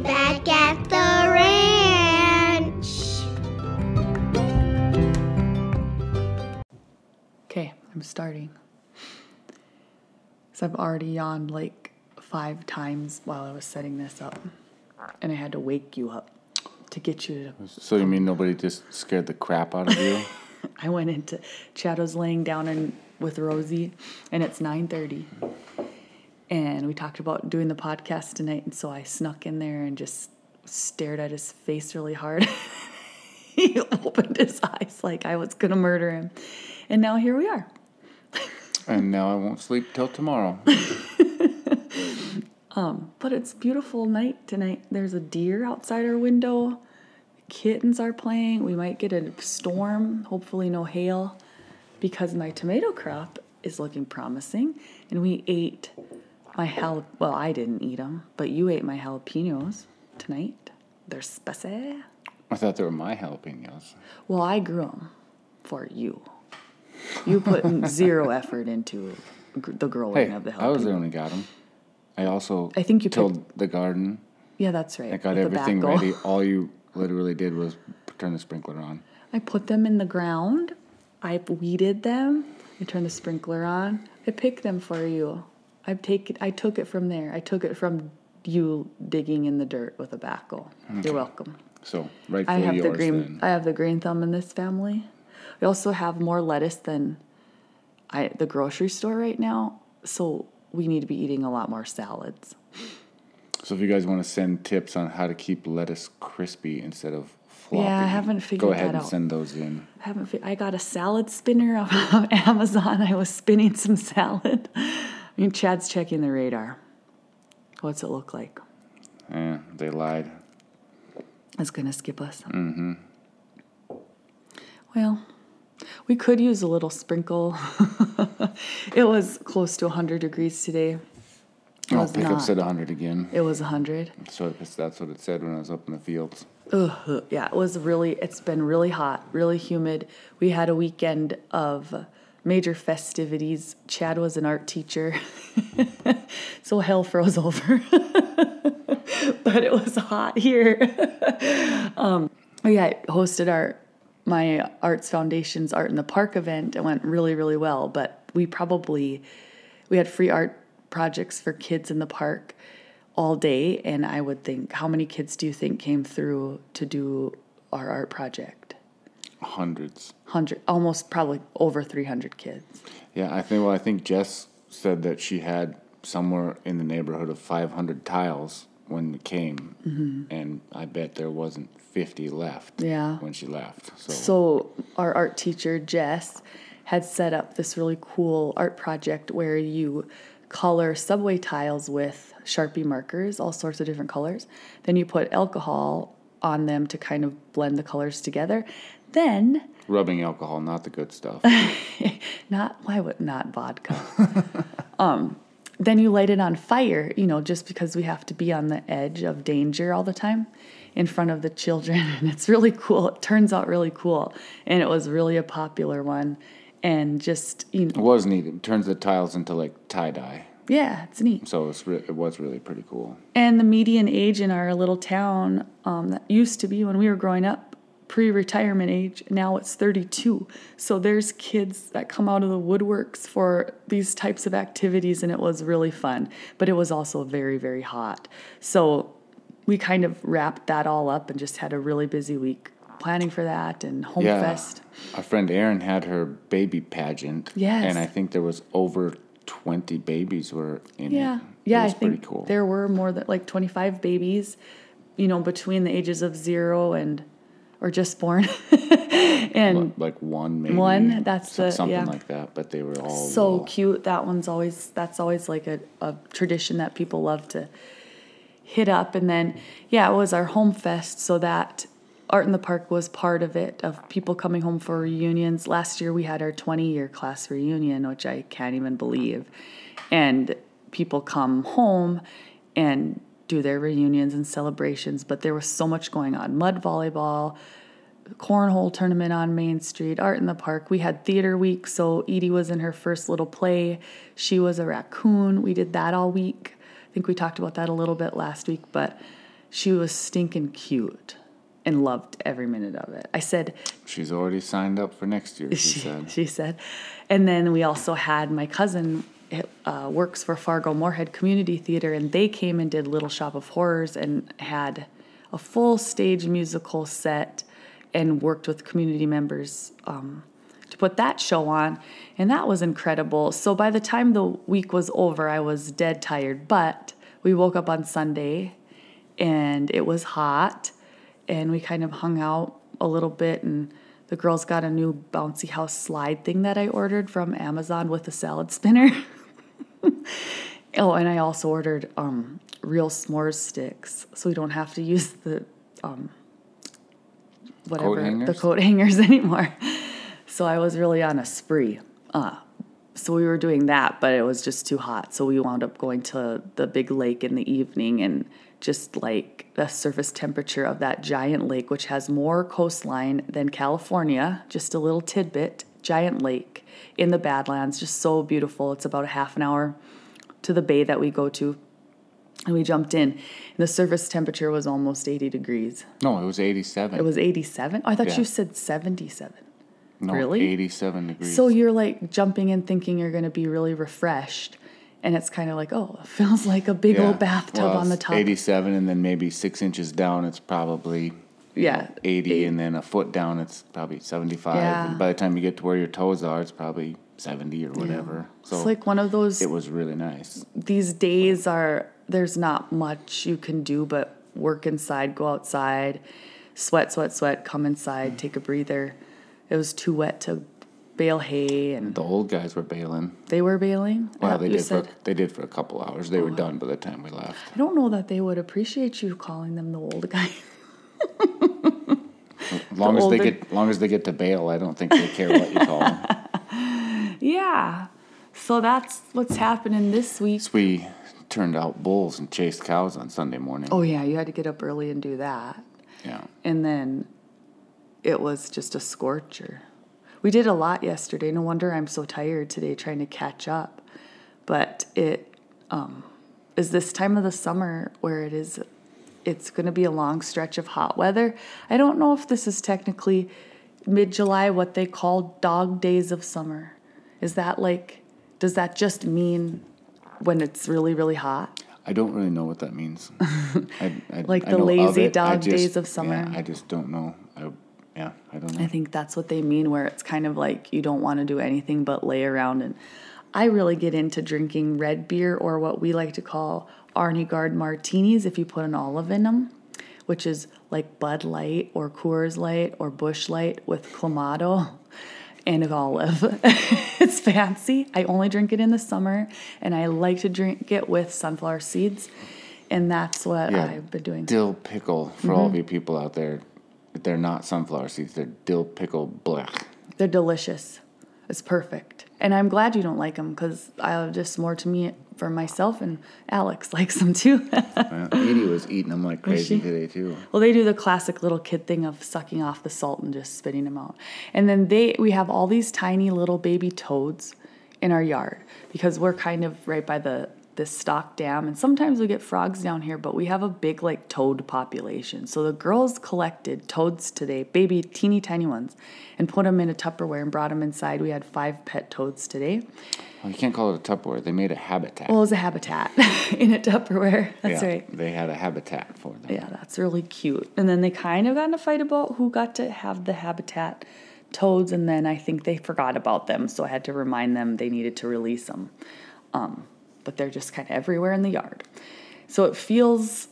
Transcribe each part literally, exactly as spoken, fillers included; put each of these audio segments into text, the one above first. We're back at the ranch. Okay, I'm starting. So I've already yawned like five times while I was setting this up. And I had to wake you up to get you to... So you mean nobody just scared the crap out of you? I went into... Chad was laying down and with Rosie, and it's nine thirty. And we talked about doing the podcast tonight, and so I snuck in there and just stared at his face really hard. He opened his eyes like I was going to murder him. And now here we are. And now I won't sleep till tomorrow. Um, but it's a beautiful night tonight. There's a deer outside our window. The kittens are playing. We might get a storm, hopefully no hail, because my tomato crop is looking promising. And we ate my jal... Well, I didn't eat them, but you ate my jalapenos tonight. They're spicy. I thought they were my jalapenos. Well, I grew them for you. You put zero effort into the growing hey, of the jalapeno. I was the only got them. I also I think you tilled picked, the garden. Yeah, that's right. I got everything ready. All you literally did was turn the sprinkler on. I put them in the ground. I weeded them. I turned the sprinkler on. I picked them for you. I take it. I took it from there. I took it from you digging in the dirt with a backhoe. Okay. You're welcome. So rightfully I have yours, the green, then. I have the green thumb in this family. We also have more lettuce than I the grocery store right now. So we need to be eating a lot more salads. So if you guys want to send tips on how to keep lettuce crispy instead of floppy, yeah, I haven't figured that out. Go ahead and send those in. I haven't. Fi- I got a salad spinner on Amazon. I was spinning some salad. I mean, Chad's checking the radar. What's it look like? Yeah, they lied. It's gonna skip us. Mm-hmm. Well, we could use a little sprinkle. It was close to one hundred degrees today. It oh, pickup said one hundred again. It was one hundred. So that's what it said when I was up in the fields. Ugh, yeah, it was really, it's been really hot, really humid. We had a weekend of major festivities. Chad was an art teacher. So hell froze over. But it was hot here. um, yeah, I hosted our... my Arts Foundation's Art in the Park event. It went really, really well, but we probably, we had free art projects for kids in the park all day, and I would think, how many kids do you think came through to do our art project? Hundreds. Hundred, almost probably over three hundred kids. Yeah, I think, well, I think Jess said that she had somewhere in the neighborhood of five hundred tiles when it came, mm-hmm. and I bet there wasn't fifty left yeah. when she left. So. so our art teacher, Jess, had set up this really cool art project where you color subway tiles with Sharpie markers, all sorts of different colors. Then you put alcohol on them to kind of blend the colors together. Then... rubbing alcohol, not the good stuff. Not, why would, not vodka. um, then you light it on fire, you know, just because we have to be on the edge of danger all the time. In front of the children, and it's really cool. It turns out really cool, and it was really a popular one, and just you know, it was neat. It turns the tiles into like tie dye. Yeah, it's neat. So it's re- it was really pretty cool. And the median age in our little town um, that used to be when we were growing up pre-retirement age. Now it's thirty-two. So there's kids that come out of the woodworks for these types of activities, and it was really fun. But it was also very, very hot. So. We kind of wrapped that all up and just had a really busy week planning for that and home yeah. fest. Our friend Erin had her baby pageant. Yes. And I think there was over twenty babies were in yeah. it. Yeah, it was I pretty think cool. There were more than like twenty-five babies, you know, between the ages of zero and, or just born. And like one maybe. One, that's the, Something yeah. like that, but they were all. So little. Cute. That one's always, that's always like a, a tradition that people love to hit up. And then, yeah, it was our home fest. So that Art in the Park was part of it, of people coming home for reunions. Last year we had our twenty-year class reunion, which I can't even believe. And people come home and do their reunions and celebrations. But there was so much going on. Mud volleyball, cornhole tournament on Main Street, Art in the Park. We had theater week. So Edie was in her first little play. She was a raccoon. We did that all week. I think we talked about that a little bit last week, but She was stinking cute and loved every minute of it. I said... She's already signed up for next year, she, she said. She said. And then we also had my cousin... It uh, works for Fargo Moorhead Community Theater, and they came and did Little Shop of Horrors and had a full stage musical set and worked with community members um, to put that show on, and that was incredible. So by the time the week was over, I was dead tired, but we woke up on Sunday, and it was hot, and we kind of hung out a little bit, and the girls got a new bouncy house slide thing that I ordered from Amazon with a salad spinner. Oh, and I also ordered um, real s'mores sticks, so we don't have to use the um, whatever coat the coat hangers anymore. So I was really on a spree. Uh, so we were doing that, but it was just too hot. So we wound up going to the big lake in the evening and just like the surface temperature of that giant lake, which has more coastline than California, just a little tidbit, giant lake in the Badlands, just so beautiful. It's about a half an hour to the bay that we go to. And we jumped in, and the surface temperature was almost eighty degrees. No, it was eighty-seven. It was eighty-seven? Oh, I thought yeah. you said seventy-seven. No, really? eighty-seven degrees. So you're like jumping in thinking you're going to be really refreshed. And it's kind of like, oh, it feels like a big yeah. old bathtub well, on the top. eighty-seven, and then maybe six inches down, it's probably yeah know, eighty, eight. And then a foot down, it's probably seventy-five. Yeah. And by the time you get to where your toes are, it's probably seventy or whatever. Yeah. So it's like one of those. It was really nice. These days are there's not much you can do but work inside, go outside, sweat, sweat, sweat, come inside, mm-hmm. take a breather. It was too wet to. Bale hay and the old guys were baling. They were baling. Well, they did. For, they did for a couple hours. They oh, were done by the time we left. I don't know that they would appreciate you calling them the old guys. As long the as older. they get, long as they get to bale, I don't think they care what you call them. Yeah. So that's what's happening this week. So we turned out bulls and chased cows on Sunday morning. Oh yeah, you had to get up early and do that. Yeah. And then it was just a scorcher. We did a lot yesterday. No wonder I'm so tired today trying to catch up. But it um, is this time of the summer where it is, it's going to be a long stretch of hot weather. I don't know if this is technically mid-July, what they call dog days of summer. Is that like, does that just mean when it's really, really hot? I don't really know what that means. I, I, like I the lazy dog just, days of summer? Yeah, I just don't know. I Yeah, I don't know. I think that's what they mean, where it's kind of like you don't want to do anything but lay around. And I really get into drinking red beer, or what we like to call Arnegard martinis if you put an olive in them, which is like Bud Light or Coors Light or Busch Light with Clamato and an olive. It's fancy. I only drink it in the summer, and I like to drink it with sunflower seeds, and that's what yeah, I've been doing. Dill pickle for mm-hmm. all of you people out there. They're not sunflower seeds. They're dill pickle blech. They're delicious. It's perfect. And I'm glad you don't like them, because I'll just more to me for myself, and Alex likes them too. Well, Edie was eating them like crazy today too. Well, they do the classic little kid thing of sucking off the salt and just spitting them out. And then they we have all these tiny little baby toads in our yard, because we're kind of right by the this stock dam, and sometimes we get frogs down here, but we have a big like toad population. So the girls collected toads today, baby teeny tiny ones, and put them in a Tupperware and brought them inside. We had five pet toads today. Well, you can't call it a Tupperware. They made a habitat. Well, it was a habitat in a Tupperware. That's yeah, right. They had a habitat for them. Yeah, that's really cute. And then they kind of got in a fight about who got to have the habitat toads, and then I think they forgot about them, so I had to remind them they needed to release them. Um But they're just kind of everywhere in the yard. So it feels,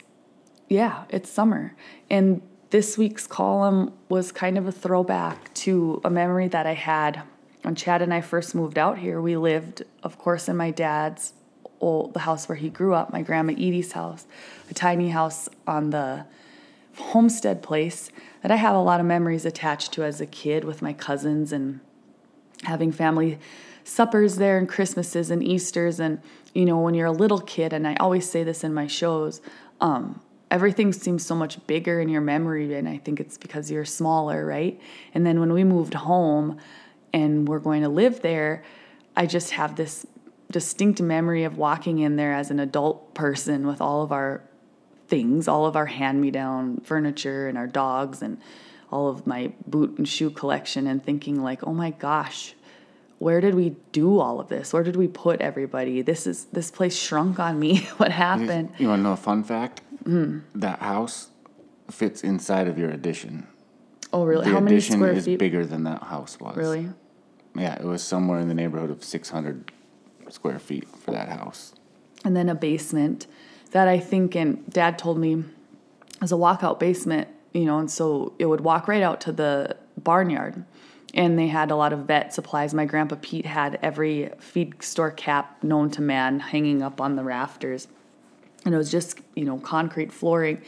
yeah, it's summer. And this week's column was kind of a throwback to a memory that I had when Chad and I first moved out here. We lived, of course, in my dad's old, the house where he grew up, my Grandma Edie's house, a tiny house on the homestead place that I have a lot of memories attached to as a kid with my cousins and having family suppers there and Christmases and Easters. And you know, when you're a little kid, and I always say this in my shows, um, everything seems so much bigger in your memory, and I think it's because you're smaller, right? And then when we moved home and we're going to live there, I just have this distinct memory of walking in there as an adult person with all of our things, all of our hand-me-down furniture and our dogs and all of my boot and shoe collection, and thinking like, oh my gosh, where did we do all of this? Where did we put everybody? This is this place shrunk on me. What happened? You want to know a fun fact? Mm. That house fits inside of your addition. Oh, really? The How many square feet? The addition is bigger than that house was. Really? Yeah, it was somewhere in the neighborhood of six hundred square feet for that house. And then a basement that I think, and Dad told me, was a walkout basement, you know, and so it would walk right out to the barnyard. And they had a lot of vet supplies. My Grandpa Pete had every feed store cap known to man hanging up on the rafters. And it was just, you know, concrete flooring.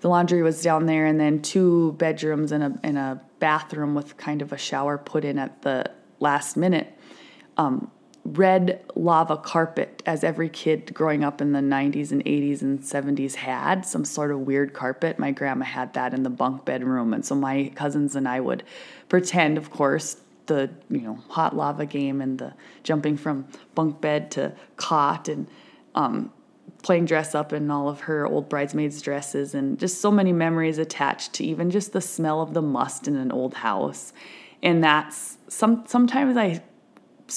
The laundry was down there, and then two bedrooms and a and a bathroom with kind of a shower put in at the last minute. Um, red lava carpet, as every kid growing up in the nineties and eighties and seventies had, some sort of weird carpet. My grandma had that in the bunk bedroom, and so my cousins and I would pretend, of course, the, you know, hot lava game and the jumping from bunk bed to cot, and um playing dress up in all of her old bridesmaids' dresses, and just so many memories attached to even just the smell of the must in an old house. And that's some. Sometimes I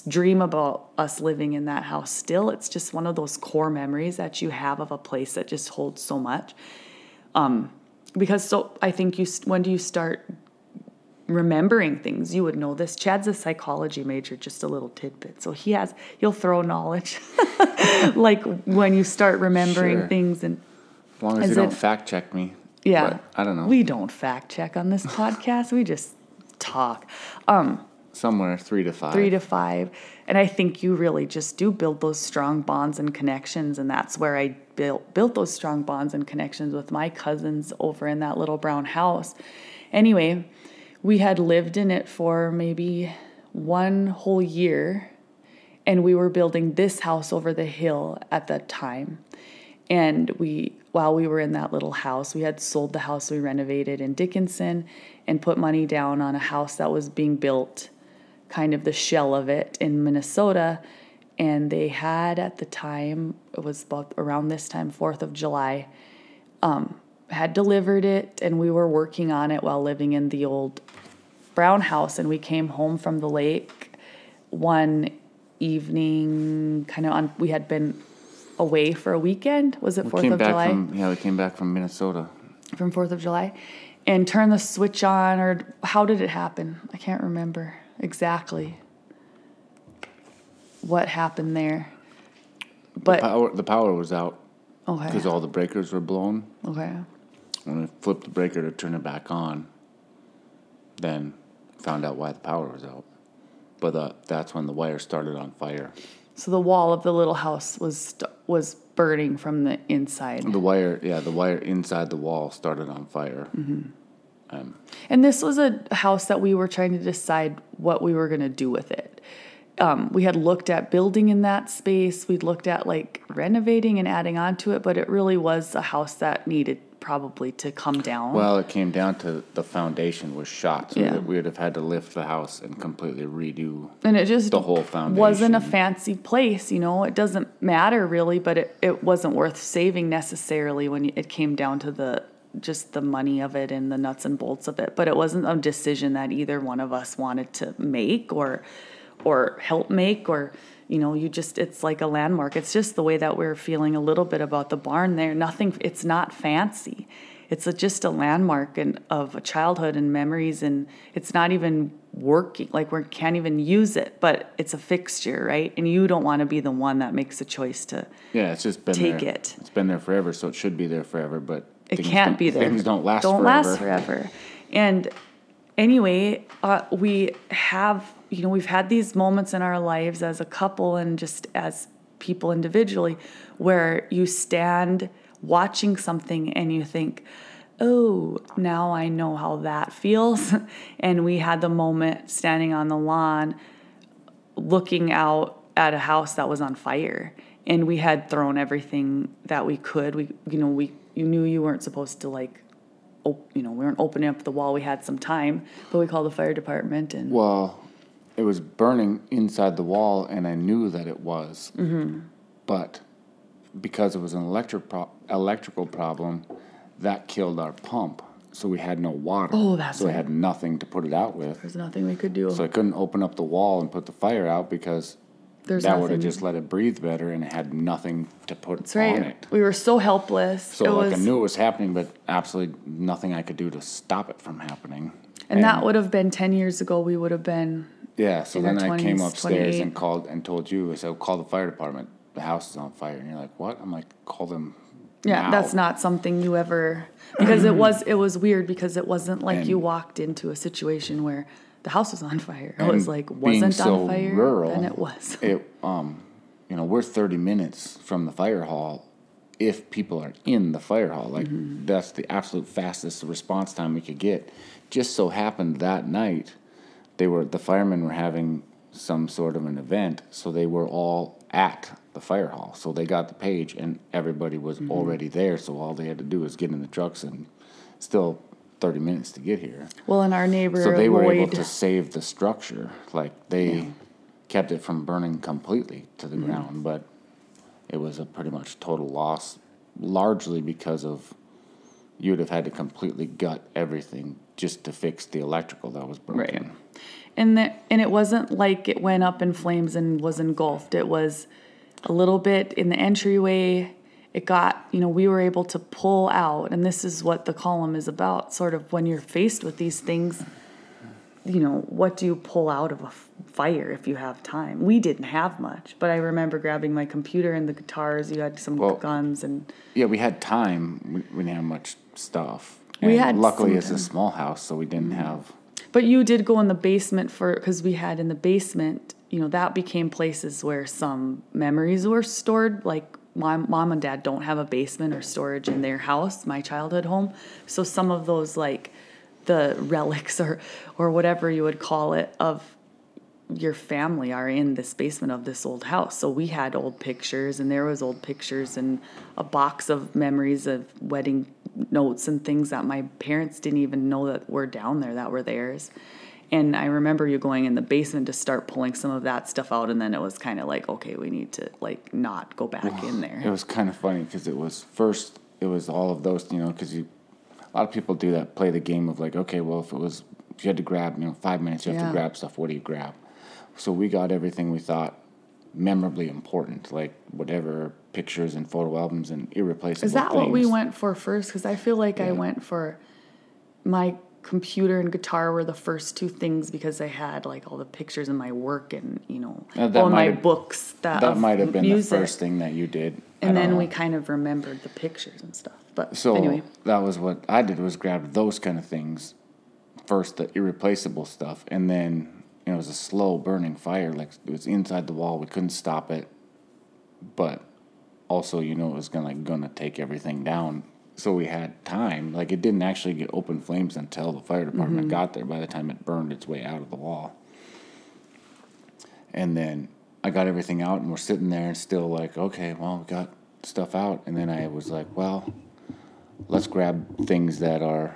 dream about us living in that house still. It's just one of those core memories that you have of a place that just holds so much. Um, because so I think you. When do you start remembering things? You would know this. Chad's a psychology major, just a little tidbit. So he has, he'll throw knowledge like when you start remembering sure. things. And as long as, as you it, don't fact check me. Yeah. But I don't know. We don't fact check on this podcast. We just talk. Um, Somewhere three to five. Three to five. And I think you really just do build those strong bonds and connections. And that's where I built, built those strong bonds and connections with my cousins over in that little brown house. Anyway, we had lived in it for maybe one whole year, and we were building this house over the hill at that time. And we, while we were in that little house, we had sold the house we renovated in Dickinson and put money down on a house that was being built, kind of the shell of it, in Minnesota. And they had at the time, it was about around this time, fourth of July, um, had delivered it, and we were working on it while living in the old brown house. And we came home from the lake one evening, kind of on, we had been away for a weekend. Was it we fourth of July? From, yeah, we came back from Minnesota. From fourth of July. And turned the switch on, or how did it happen? I can't remember exactly what happened there. But the power, the power was out. Okay. Because all the breakers were blown. Okay. When we flipped the breaker to turn it back on, then found out why the power was out. But the, that's when the wire started on fire. So the wall of the little house was was burning from the inside. The wire, yeah, the wire inside the wall started on fire. Mm-hmm. Um, and this was a house that we were trying to decide what we were going to do with it. Um, we had looked at building in that space. We'd looked at like renovating and adding on to it, but it really was a house that needed probably to come down. Well, it came down to the foundation was shot, so yeah. that we would have had to lift the house and completely redo and it just the whole foundation. Wasn't a fancy place, you know. It doesn't matter really, but it, it wasn't worth saving necessarily when it came down to the just the money of it and the nuts and bolts of it. But it wasn't a decision that either one of us wanted to make or... or help make, or, you know, you just, it's like a landmark. It's just the way that we're feeling a little bit about the barn there. Nothing, it's not fancy. It's a, just a landmark and of a childhood and memories, and it's not even working. Like we can't even use it, but it's a fixture, right? And you don't want to be the one that makes a choice to yeah, it's just been take there. it. It's been there forever, so it should be there forever, but it can't be there. Things don't last don't forever. Don't last forever. And anyway, uh, we have... you know, we've had these moments in our lives as a couple and just as people individually where you stand watching something and you think, oh, now I know how that feels. And we had the moment standing on the lawn looking out at a house that was on fire. And we had thrown everything that we could. We, you know, we, you knew you weren't supposed to like, op- you know, we weren't opening up the wall. We had some time, but we called the fire department and... Well... it was burning inside the wall, and I knew that it was. Mm-hmm. But because it was an electric pro- electrical problem, that killed our pump. So we had no water. Oh, that's So right. we had nothing to put it out with. There's nothing we could do. So I couldn't open up the wall and put the fire out because There's that nothing. would have just let it breathe better, and it had nothing to put that's on right. it. We were so helpless. So it like was... I knew it was happening, but absolutely nothing I could do to stop it from happening. And, and that would have been ten years ago. We would have been Yeah, so then I came upstairs and called and told you. I said, call the fire department. The house is on fire. And you're like, what? I'm like, call them Yeah, now. That's not something you ever... Because it was it was weird because it wasn't like and, you walked into a situation where the house was on fire. It was like, wasn't so on fire, rural, and it was. It, um, you know, we're thirty minutes from the fire hall if people are in the fire hall. Like, mm-hmm. that's the absolute fastest response time we could get. Just so happened that night... They were the firemen were having some sort of an event, so they were all at the fire hall. So they got the page, and everybody was mm-hmm. already there. So all they had to do was get in the trucks, and still thirty minutes to get here. Well, and our neighbor, so they Wade, were able to save the structure. Like they yeah. kept it from burning completely to the mm-hmm. ground, but it was a pretty much total loss, largely because of you would have had to completely gut everything just to fix the electrical that was broken. Right. And the, and it wasn't like it went up in flames and was engulfed. It was a little bit in the entryway. It got, you know, we were able to pull out, and this is what the column is about, sort of when you're faced with these things, you know, what do you pull out of a fire if you have time? We didn't have much, but I remember grabbing my computer and the guitars. You had some well, guns and... Yeah, we had time. We didn't have much stuff. And we had luckily it's a small house, so we didn't have... But you did go in the basement for, because we had in the basement, you know, that became places where some memories were stored. Like my mom and dad don't have a basement or storage in their house, my childhood home. So some of those like the relics or, or whatever you would call it of your family are in this basement of this old house. So we had old pictures, and there was old pictures and a box of memories of wedding notes and things that my parents didn't even know that were down there that were theirs. And I remember you going in the basement to start pulling some of that stuff out, and then it was kind of like, okay, we need to like not go back well, in there. It was kind of funny because it was first it was all of those, you know, because you a lot of people do that, play the game of like, okay, well, if it was if you had to grab, you know, five minutes, you have yeah. to grab stuff. What do you grab? So we got everything we thought memorably important, like whatever pictures and photo albums and irreplaceable. Is that things. What we went for first? Because I feel like yeah. I went for my computer and guitar were the first two things because I had like all the pictures in my work and you know now, all my have, books. That, that might have been music. The first thing that you did. And then know. we kind of remembered the pictures and stuff. But so anyway, that was what I did was grab those kind of things first, the irreplaceable stuff, and then. You know, it was a slow burning fire. Like it was inside the wall. We couldn't stop it, but also you know it was gonna like, gonna take everything down. So we had time. Like it didn't actually get open flames until the fire department mm-hmm. got there. By the time it burned its way out of the wall, and then I got everything out, and we're sitting there and still like, okay, well we got stuff out. And then I was like, well, let's grab things that are.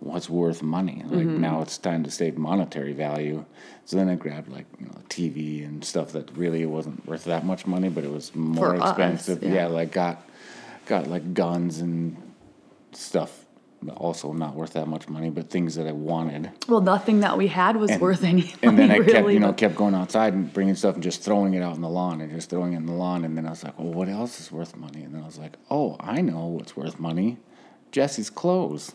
What's worth money? Like mm-hmm. now it's time to save monetary value. So then I grabbed like you know a T V and stuff that really wasn't worth that much money, but it was more For expensive. Us, yeah. yeah, like got got like guns and stuff, also not worth that much money, but things that I wanted. Well, nothing that we had was and, worth anything. And then I really, kept you know kept going outside and bringing stuff and just throwing it out in the lawn and just throwing it in the lawn. And then I was like, well, what else is worth money? And then I was like, oh, I know what's worth money, Jessie's clothes.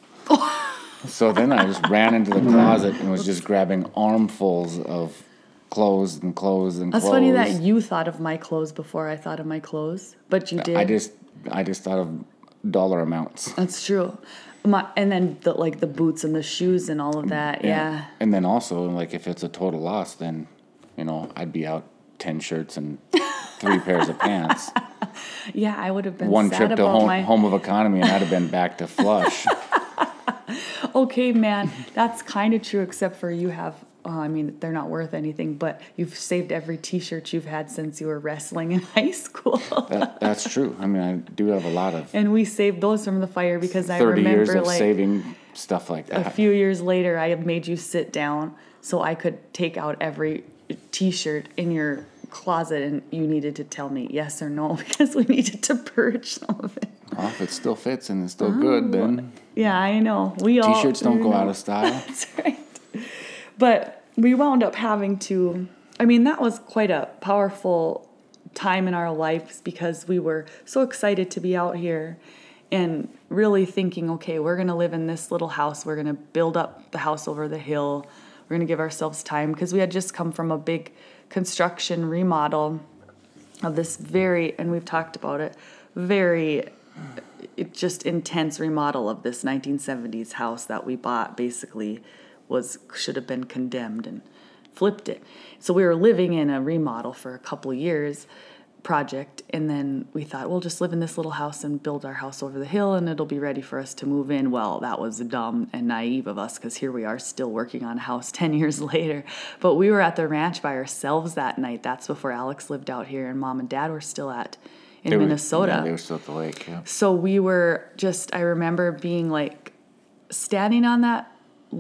So then I just ran into the closet and was just grabbing armfuls of clothes and clothes and That's clothes. That's funny that you thought of my clothes before I thought of my clothes, but you did. I just I just thought of dollar amounts. That's true. My, and then the, like the boots and the shoes and all of that, and, yeah. And then also, like if it's a total loss, then, you know, I'd be out ten shirts and three pairs of pants. Yeah, I would have been One sad trip to home, my... home of economy and I'd have been back to flush. Okay, man, that's kind of true, except for you have, uh, I mean, they're not worth anything, but you've saved every T-shirt you've had since you were wrestling in high school. that, that's true. I mean, I do have a lot of... And we saved those from the fire because I remember, years of like, saving stuff like that. A few years later, I made you sit down so I could take out every T-shirt in your closet and you needed to tell me yes or no because we needed to purge some of it. Well, if it still fits and it's still oh, good, then... Yeah, I know. We all... T-shirts don't go know. out of style. That's right. But we wound up having to... I mean, that was quite a powerful time in our lives because we were so excited to be out here and really thinking, okay, we're going to live in this little house. We're going to build up the house over the hill. We're going to give ourselves time because we had just come from a big construction remodel of this very, and we've talked about it, very it just intense remodel of this nineteen seventies house that we bought basically was should have been condemned and flipped it. So we were living in a remodel for a couple years project, and then we thought, we'll just live in this little house and build our house over the hill, and it'll be ready for us to move in. Well, that was dumb and naive of us, because here we are still working on a house ten years later. But we were at the ranch by ourselves that night. That's before Alex lived out here, and Mom and Dad were still at in they Minnesota. Were, yeah, they were still at the lake, yeah. So we were just, I remember being like, standing on that,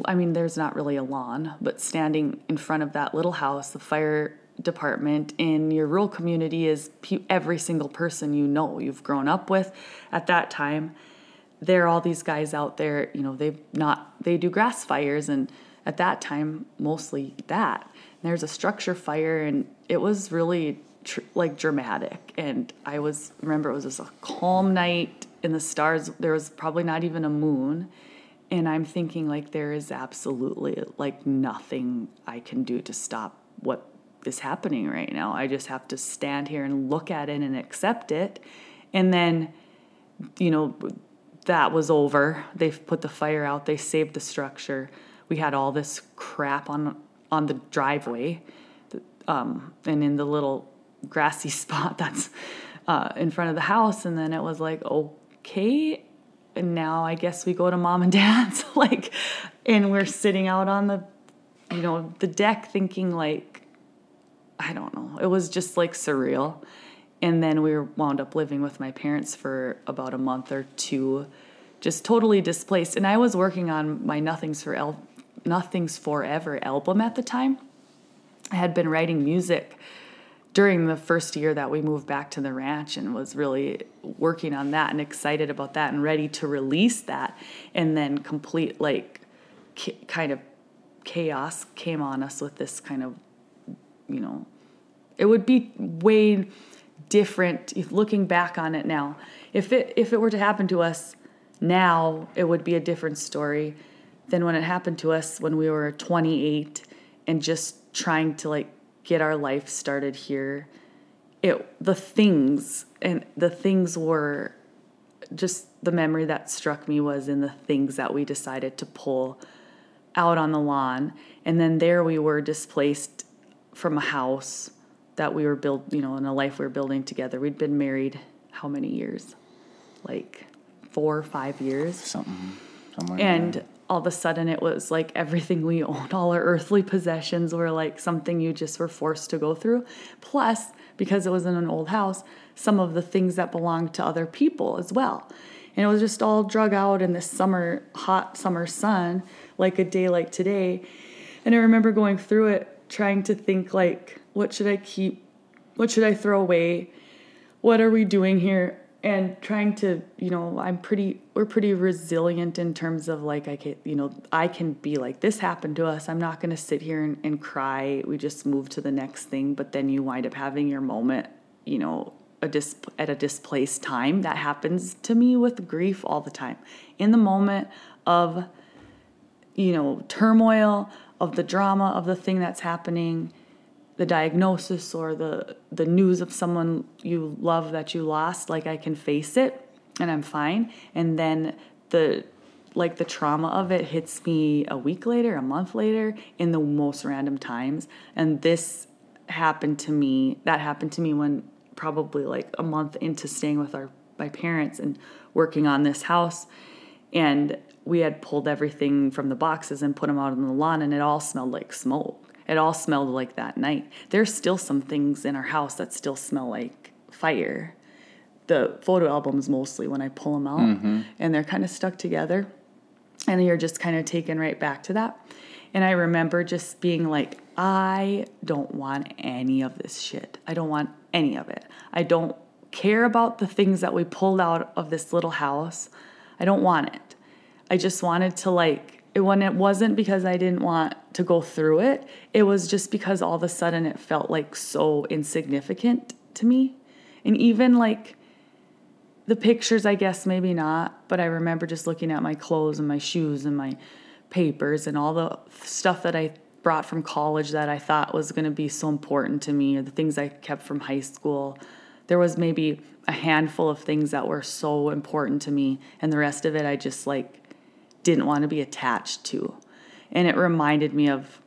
I mean, there's not really a lawn, but standing in front of that little house, the fire department in your rural community is every single person you know you've grown up with at that time. There are all these guys out there, you know, they've not, they do grass fires, and at that time, mostly that. And there's a structure fire, and it was really tr- like dramatic. And I was, remember, it was just a calm night in the stars. There was probably not even a moon. And I'm thinking, like, there is absolutely like nothing I can do to stop what is happening right now. I just have to stand here and look at it and accept it. And then, you know, that was over. They've put the fire out. They saved the structure. We had all this crap on on the driveway, um, and in the little grassy spot that's uh, in front of the house. And then it was like, okay, and now I guess we go to Mom and Dad's, like, and we're sitting out on the, you know, the deck thinking, like, I don't know. It was just like surreal. And then we wound up living with my parents for about a month or two, just totally displaced. And I was working on my Nothing's for El- Nothing's Forever album at the time. I had been writing music during the first year that we moved back to the ranch and was really working on that and excited about that and ready to release that. And then complete like ca- kind of chaos came on us with this kind of, you know, it would be way different if looking back on it now. If it if it were to happen to us now, it would be a different story than when it happened to us when we were twenty-eight and just trying to like get our life started here. It the things and the things were just the memory that struck me was in the things that we decided to pull out on the lawn, and then there we were displaced from a house that we were built, you know, in a life we were building together. We'd been married how many years? Like four or five years. Something. Somewhere and there. All of a sudden it was like everything we owned, all our earthly possessions were like something you just were forced to go through. Plus, because it was in an old house, some of the things that belonged to other people as well. And it was just all drug out in this summer, hot summer sun, like a day like today. And I remember going through it, trying to think, like, what should I keep? What should I throw away? What are we doing here? And trying to, you know, I'm pretty, we're pretty resilient in terms of, like, I can, you know, I can be like, this happened to us. I'm not going to sit here and, and cry. We just move to the next thing. But then you wind up having your moment, you know, a dis- at a displaced time. That happens to me with grief all the time. In the moment of, you know, turmoil, of the drama of the thing that's happening, the diagnosis or the the news of someone you love that you lost, like, I can face it and I'm fine. And then the like the trauma of it hits me a week later, a month later, in the most random times. And this happened to me, that happened to me when probably like a month into staying with our my parents and working on this house. And we had pulled everything from the boxes and put them out on the lawn, and it all smelled like smoke. It all smelled like that night. There's still some things in our house that still smell like fire. The photo albums, mostly, when I pull them out, mm-hmm. and they're kind of stuck together, and you're just kind of taken right back to that. And I remember just being like, I don't want any of this shit. I don't want any of it. I don't care about the things that we pulled out of this little house. I don't want it. I just wanted to like, it, when it wasn't because I didn't want to go through it, it was just because all of a sudden it felt like so insignificant to me. And even like the pictures, I guess maybe not, but I remember just looking at my clothes and my shoes and my papers and all the stuff that I brought from college that I thought was going to be so important to me, or the things I kept from high school. There was maybe a handful of things that were so important to me, and the rest of it I just like didn't want to be attached to. And it reminded me of,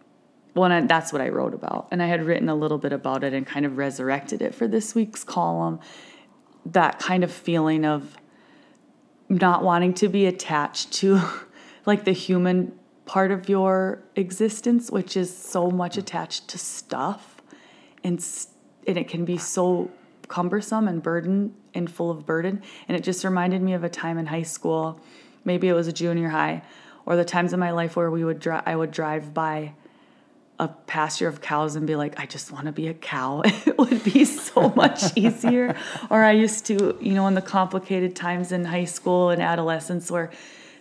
well, I, that's what I wrote about. And I had written a little bit about it and kind of resurrected it for this week's column. That kind of feeling of not wanting to be attached to like the human part of your existence, which is so much attached to stuff. And, and it can be so cumbersome and burden and full of burden. And it just reminded me of a time in high school, maybe it was a junior high, or the times in my life where we would dri- I would drive by a pasture of cows and be like, I just want to be a cow. It would be so much easier. Or I used to, you know, in the complicated times in high school and adolescence where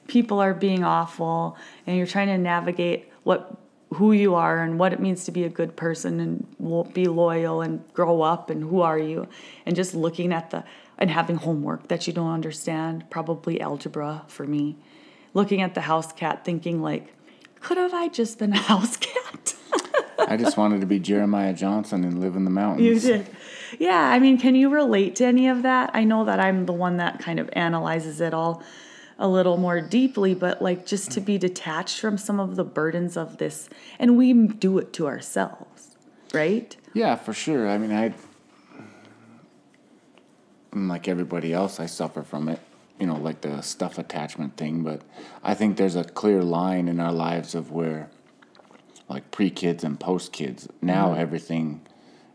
people are being awful and you're trying to navigate what who you are and what it means to be a good person and be loyal and grow up and who are you, and just looking at the and having homework that you don't understand, probably algebra for me. Looking at the house cat thinking like, could have I just been a house cat? I just wanted to be Jeremiah Johnson and live in the mountains. You did. Yeah, I mean, can you relate to any of that? I know that I'm the one that kind of analyzes it all a little more deeply, but like just to be detached from some of the burdens of this, and we do it to ourselves, right? Yeah, for sure. I mean, I, like everybody else, I suffer from it. You know, like the stuff attachment thing, but I think there's a clear line in our lives of where, like pre-kids and post-kids, now mm-hmm. everything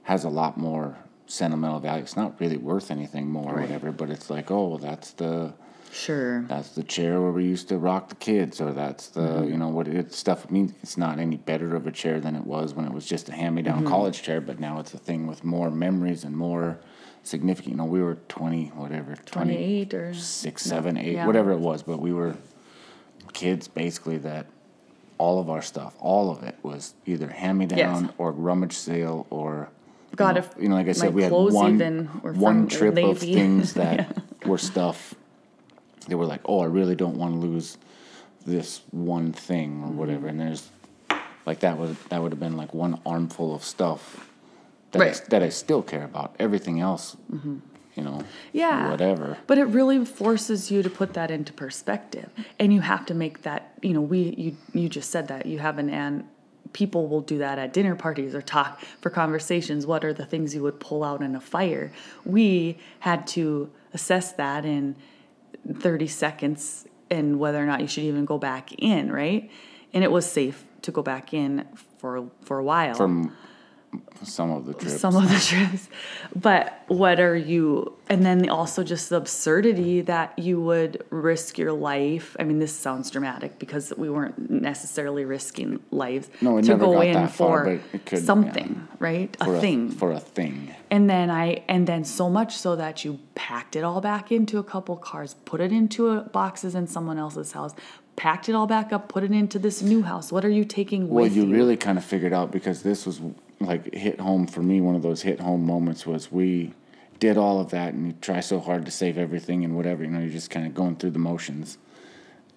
has a lot more sentimental value. It's not really worth anything more right. or whatever, but it's like, oh, well, that's the sure that's the chair where we used to rock the kids, or that's the, mm-hmm. you know, what it stuff means. It's not any better of a chair than it was when it was just a hand-me-down mm-hmm. college chair, but now it's a thing with more memories and more significant. You know, we were twenty, whatever, twenty-eight or six, seven, eight, yeah. whatever it was. But we were kids, basically. That all of our stuff, all of it, was either hand me down yes. or rummage sale, or God, you know, if you know, like I said, we had one, even one trip of things that yeah. were stuff. They were like, oh, I really don't want to lose this one thing or mm-hmm. whatever. And there's like that was that would have been like one armful of stuff. That, right. I, that I still care about. Everything else, mm-hmm. you know, yeah. whatever. But it really forces you to put that into perspective. And you have to make that, you know, we you you just said that. You have an, and people will do that at dinner parties or talk for conversations. What are the things you would pull out in a fire? We had to assess that in thirty seconds and whether or not you should even go back in, right? And it was safe to go back in for, for a while. From... Some of the trips. Some of the trips. But what are you... And then also just the absurdity that you would risk your life. I mean, this sounds dramatic because we weren't necessarily risking lives no, it to never go got in that for far, but it could, something, yeah. right? For a, a thing. For a thing. And then I, and then so much so that you packed it all back into a couple cars, put it into a, boxes in someone else's house, packed it all back up, put it into this new house. What are you taking well, with you? Well, you really kind of figured out, because this was... like hit home for me, one of those hit home moments was we did all of that and you try so hard to save everything and whatever, you know, you're just kind of going through the motions.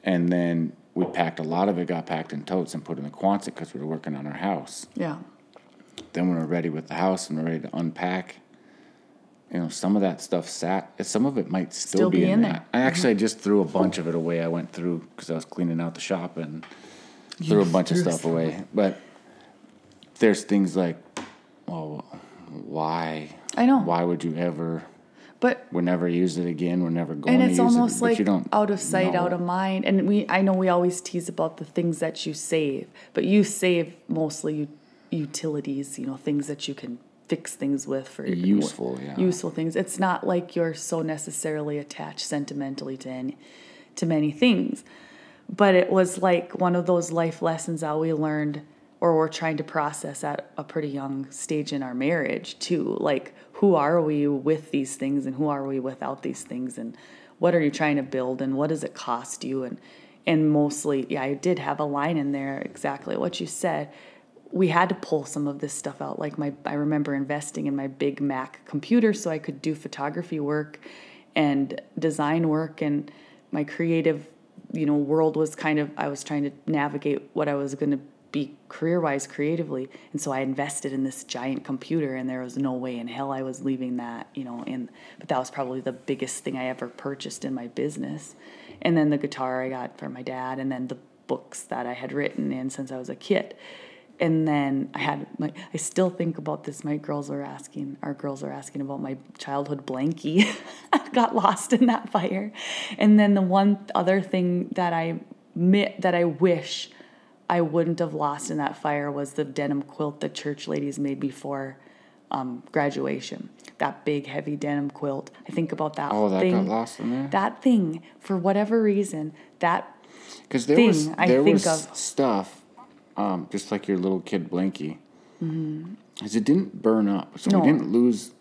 And then we packed a lot of it, got packed in totes and put in the Quonset because we were working on our house. Yeah. Then we were ready with the house and we were ready to unpack. You know, some of that stuff sat, some of it might still, still be, be in, in that. There. I actually mm-hmm. just threw a bunch of it away. I went through because I was cleaning out the shop and you threw a bunch threw of stuff some. away. But... there's things like, well, why? I know. Why would you ever? But we'll never use it again. We're never going to use it. And it's almost like out of sight, out of mind. And we, I know we always tease about the things that you save, but you save mostly utilities, you know, things that you can fix things with for useful, yeah, useful things. It's not like you're so necessarily attached sentimentally to any, to many things. But it was like one of those life lessons that we learned or we're trying to process at a pretty young stage in our marriage too. Like, who are we with these things and who are we without these things? And what are you trying to build and what does it cost you? And and mostly, yeah, I did have a line in there, exactly what you said. We had to pull some of this stuff out. Like my, I remember investing in my big Mac computer so I could do photography work and design work, and my creative, you know, world was kind of, I was trying to navigate what I was going to be career-wise creatively. And so I invested in this giant computer, and there was no way in hell I was leaving that, you know, and, but that was probably the biggest thing I ever purchased in my business. And then the guitar I got from my dad, and then the books that I had written in since I was a kid. And then I had, like, I still think about this. My girls are asking, our girls are asking about my childhood blankie. I got lost in that fire. And then the one other thing that I that I wish I wouldn't have lost in that fire was the denim quilt the church ladies made before um, graduation. That big, heavy denim quilt. I think about that oh, thing. Oh, that got lost in there? That thing, for whatever reason, that Because there thing was, there I think was of. stuff. Um, just like your little kid blankie, mm-hmm. because it didn't burn up, so no. we didn't lose.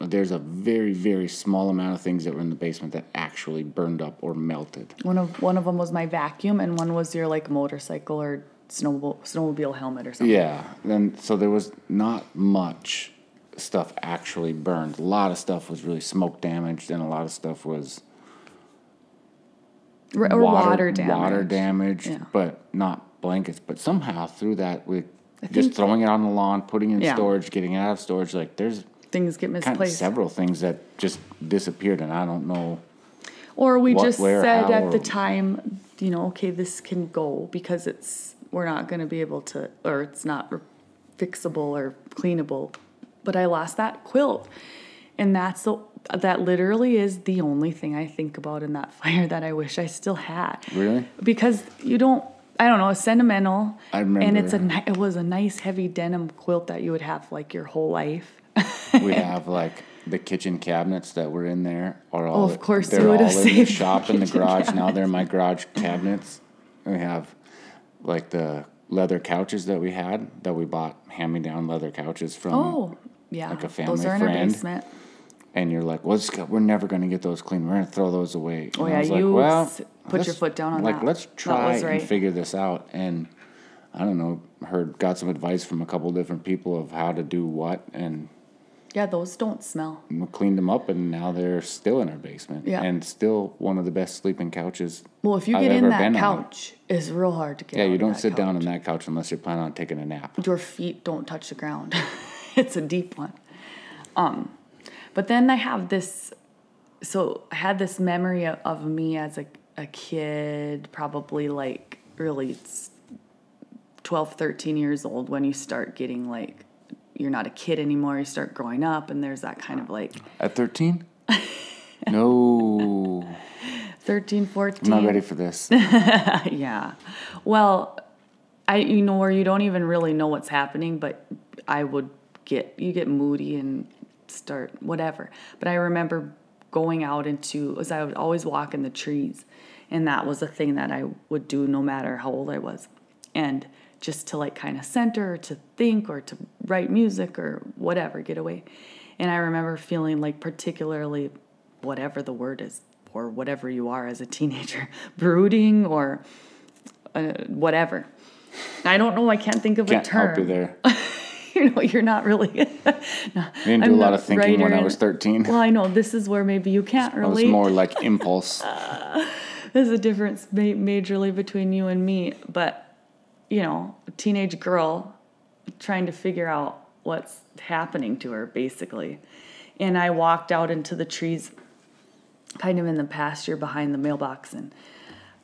There's a very, very small amount of things that were in the basement that actually burned up or melted. One of one of them was my vacuum, and one was your like motorcycle or snowmobile snowmobile helmet or something. Yeah, and so there was not much stuff actually burned. A lot of stuff was really smoke damaged, and a lot of stuff was or water, water damaged. Water damaged, yeah. But not. Blankets, but somehow through that, with just throwing it on the lawn, putting it in yeah. storage, getting it out of storage, like there's things get misplaced. Kind of several things that just disappeared, and I don't know. Or we what, just where, said how, at the time, you know, okay, this can go because it's we're not going to be able to, or it's not fixable or cleanable. But I lost that quilt, and that's the. That literally is the only thing I think about in that fire that I wish I still had. Really? Because you don't. I don't know, it's sentimental, I remember. And it's a it was a nice heavy denim quilt that you would have like your whole life. We have like the kitchen cabinets that were in there are all. Oh, of course, you would have saved. They're all in the shop in the garage cabinets. Now. They're my garage cabinets. And we have like the leather couches that we had that we bought hand-me-down leather couches from. Oh, yeah, like a family friend. Those are in friend. Our basement. And you're like, well, we're never going to get those clean. We're going to throw those away. And oh, yeah, I was like, you well, s- put your foot down on like, that. Like, let's try right. and figure this out. And I don't know, heard got some advice from a couple different people of how to do what. And yeah, those don't smell. We cleaned them up, and now they're still in our basement. Yeah. And still one of the best sleeping couches Well, if you I've get in that couch, on. It's real hard to get Yeah, you don't sit couch. down on that couch unless you're planning on taking a nap. Your feet don't touch the ground. It's a deep one. Um... But then I have this, so I had this memory of, of me as a, a kid, probably like really twelve, thirteen years old, when you start getting like, you're not a kid anymore, you start growing up, and there's that kind of like. At thirteen? No. thirteen, fourteen. I'm not ready for this. Yeah. Well, I you know, where you don't even really know what's happening, but I would get, you get moody and. Start whatever. But I remember going out into, as I would always walk in the trees, and that was a thing that I would do no matter how old I was, and just to like kind of center, or to think, or to write music or whatever, get away. And I remember feeling like particularly whatever the word is, or whatever you are as a teenager, brooding or uh, whatever. I don't know. I can't think of can't a term. Help you there. You know, you're not really. no, I didn't do I'm a lot of thinking when I was thirteen. Well, I know. This is where maybe you can't relate. It was more like impulse. uh, there's a difference ma- majorly between you and me. But, you know, a teenage girl trying to figure out what's happening to her, basically. And I walked out into the trees, kind of in the pasture behind the mailbox. And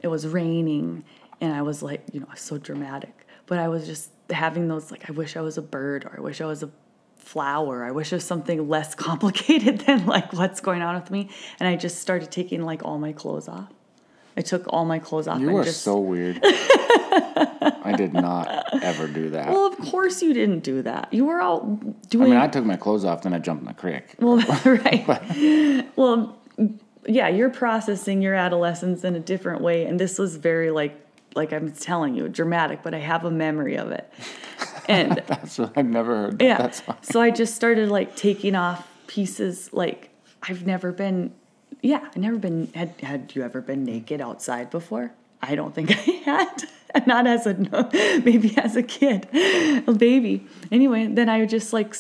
it was raining. And I was like, you know, so dramatic. But I was just. Having those, like, I wish I was a bird, or I wish I was a flower. I wish it was something less complicated than, like, what's going on with me. And I just started taking, like, all my clothes off. I took all my clothes off. You and are just... so weird. I did not ever do that. Well, of course you didn't do that. You were out doing... I mean, I took my clothes off, then I jumped in the creek. Well, right. But... Well, yeah, you're processing your adolescence in a different way. And this was very, like, like I'm telling you, dramatic, but I have a memory of it. And that's what I've never heard. Yeah. That's funny. So I just started like taking off pieces. Like I've never been, yeah, I've never been, had, had you ever been naked outside before? I don't think I had. Not as a, no, maybe as a kid, a baby. Anyway, then I just like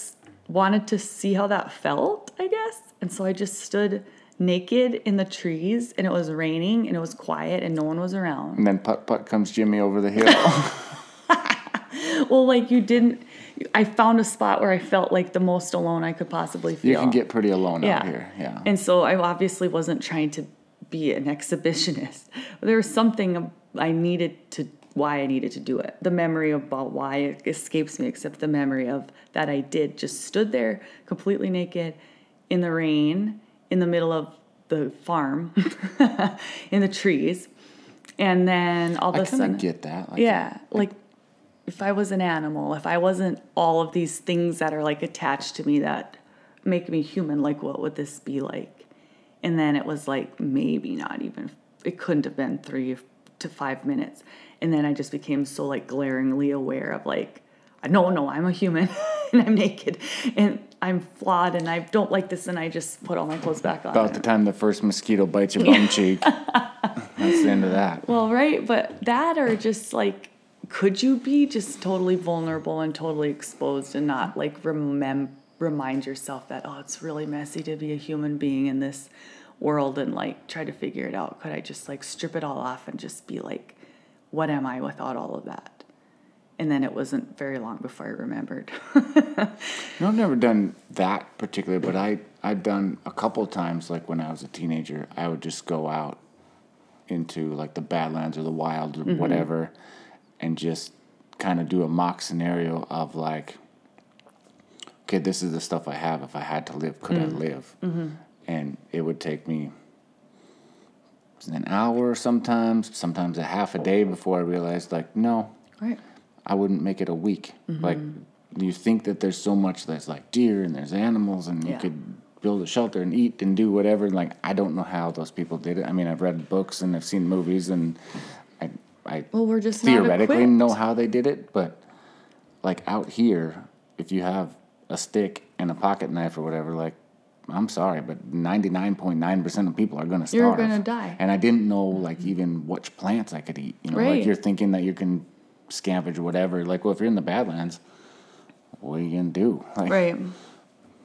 wanted to see how that felt, I guess. And so I just stood naked in the trees, and it was raining, and it was quiet, and no one was around. And then putt-putt comes Jimmy over the hill. Well, like you didn't, I found a spot where I felt like the most alone I could possibly feel. You can get pretty alone yeah. out here, yeah. And so I obviously wasn't trying to be an exhibitionist. There was something I needed to why I needed to do it. The memory about why it escapes me, except the memory of that I did, just stood there completely naked in the rain in the middle of the farm in the trees. And then all of a sudden I get that. Like, yeah. Like, like if I was an animal, if I wasn't all of these things that are like attached to me that make me human, like what would this be like? And then it was like, maybe not even, it couldn't have been three to five minutes. And then I just became so like glaringly aware of like, no, no, I'm a human and I'm naked and I'm flawed and I don't like this. And I just put all my clothes back on. About the time the first mosquito bites your bum cheek. That's the end of that. Well, right. But that or just like, could you be just totally vulnerable and totally exposed and not like remem- remind yourself that, oh, it's really messy to be a human being in this world and like try to figure it out. Could I just like strip it all off and just be like, what am I without all of that? And then it wasn't very long before I remembered. No, I've never done that particularly, but I, I've done a couple times, like when I was a teenager, I would just go out into like the Badlands or the wild or mm-hmm. whatever and just kind of do a mock scenario of like, okay, this is the stuff I have. If I had to live, could mm-hmm. I live? Mm-hmm. And it would take me an hour sometimes, sometimes a half a day before I realized, like, no, right. I wouldn't make it a week. Mm-hmm. Like, you think that there's so much that's like deer and there's animals and yeah. you could build a shelter and eat and do whatever. Like, I don't know how those people did it. I mean, I've read books and I've seen movies and I, I well, we're just theoretically know how they did it. But, like, out here, if you have a stick and a pocket knife or whatever, like, I'm sorry, but ninety-nine point nine percent of people are going to starve. You're going to die. And I didn't know, like, even which plants I could eat. You know, right. Like, you're thinking that you can scavenge whatever. Like, well, if you're in the Badlands, what are you going to do? Like, right.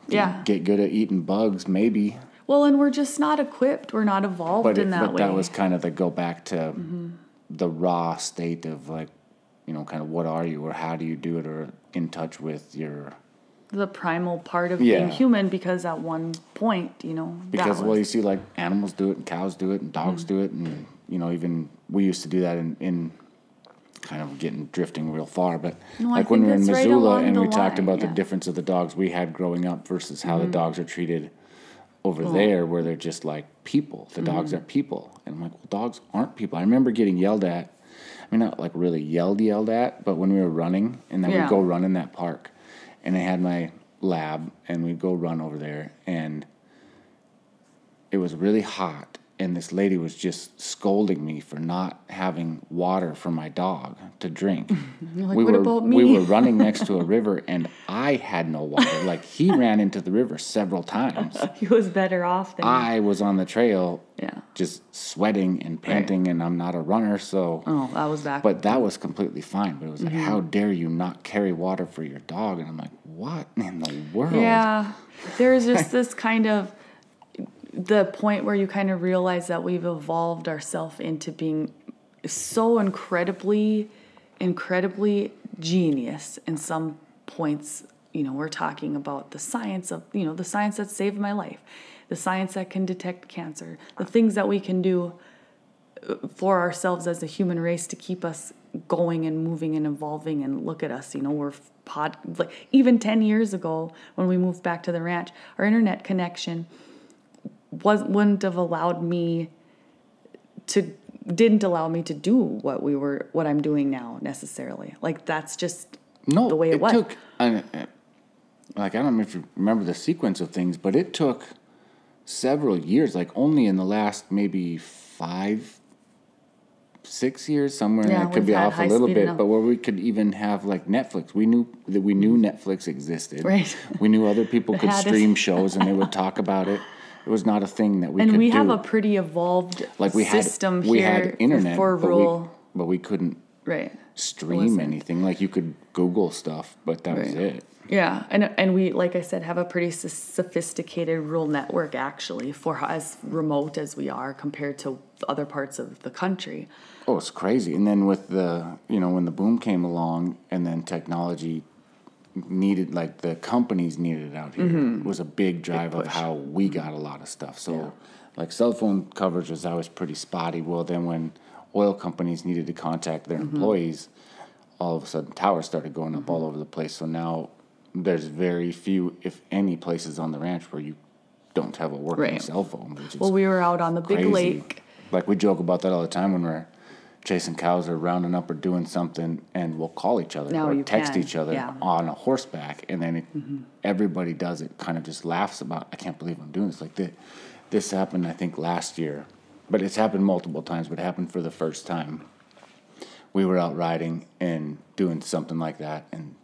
Yeah. Get good at eating bugs, maybe. Well, and we're just not equipped. We're not evolved but it, in that but way. But that was kind of the go back to mm-hmm. the raw state of, like, you know, kind of what are you or how do you do it or in touch with your... the primal part of yeah. being human, because at one point, you know, because was... well, you see, like animals do it, and cows do it, and dogs mm. do it, and you know, even we used to do that in, in kind of getting drifting real far, but no, like I when we were in Missoula right and we line. talked about yeah. the difference of the dogs we had growing up versus how mm-hmm. the dogs are treated over oh. there, where they're just like people. The mm-hmm. dogs are people, and I'm like, well, dogs aren't people. I remember getting yelled at. I mean, not like really yelled yelled at, but when we were running, and then yeah. we'd go run in that park. And I had my lab, and we'd go run over there, and it was really hot, and this lady was just scolding me for not having water for my dog to drink. Like, we what were, about me? We were running next to a river, and I had no water. Like, he ran into the river several times. He was better off than I you. was on the trail yeah. just sweating and panting, right. and I'm not a runner, so... Oh, I was back. But that was completely fine. But it was like, mm-hmm. how dare you not carry water for your dog? And I'm like, what in the world? Yeah, there's just this kind of... the point where you kind of realize that we've evolved ourselves into being so incredibly, incredibly genius in some points. You know, we're talking about the science of, you know, the science that saved my life, the science that can detect cancer, the things that we can do for ourselves as a human race to keep us going and moving and evolving. And look at us, you know, we're pod, like even ten years ago when we moved back to the ranch, our internet connection Was, wouldn't have allowed me to, didn't allow me to do what we were, what I'm doing now necessarily. Like that's just no, the way it, it was. Took, an, like, I don't know if you remember the sequence of things, but it took several years, like only in the last maybe five six years somewhere, yeah, and it could be off a little bit, enough. But where we could even have like Netflix. We knew that we knew Netflix existed. Right. We knew other people could stream shows and they would talk about it. It was not a thing that we and could we do. And we have a pretty evolved like we system had, we here had internet, for rural. But we, but we couldn't right. stream anything. Like you could Google stuff, but that right. was it. Yeah, and and we, like I said, have a pretty sophisticated rural network, actually, for as remote as we are compared to other parts of the country. Oh, it's crazy. And then with the, you know, when the boom came along and then technology needed, like the companies needed it out here, mm-hmm. it was a big drive big of how we got a lot of stuff. So, yeah. like, cell phone coverage was always pretty spotty. Well, then when oil companies needed to contact their mm-hmm. employees, all of a sudden towers started going up mm-hmm. all over the place. So now... there's very few, if any, places on the ranch where you don't have a working right. cell phone. Which is well, we were out on the crazy. Big lake. Like, we joke about that all the time when we're chasing cows or rounding up or doing something, and we'll call each other now or text can. Each other yeah. on a horseback, and then it, mm-hmm. everybody does it, kind of just laughs about, I can't believe I'm doing this. Like, this, this happened, I think, last year. But it's happened multiple times, but it happened for the first time. We were out riding and doing something like that, and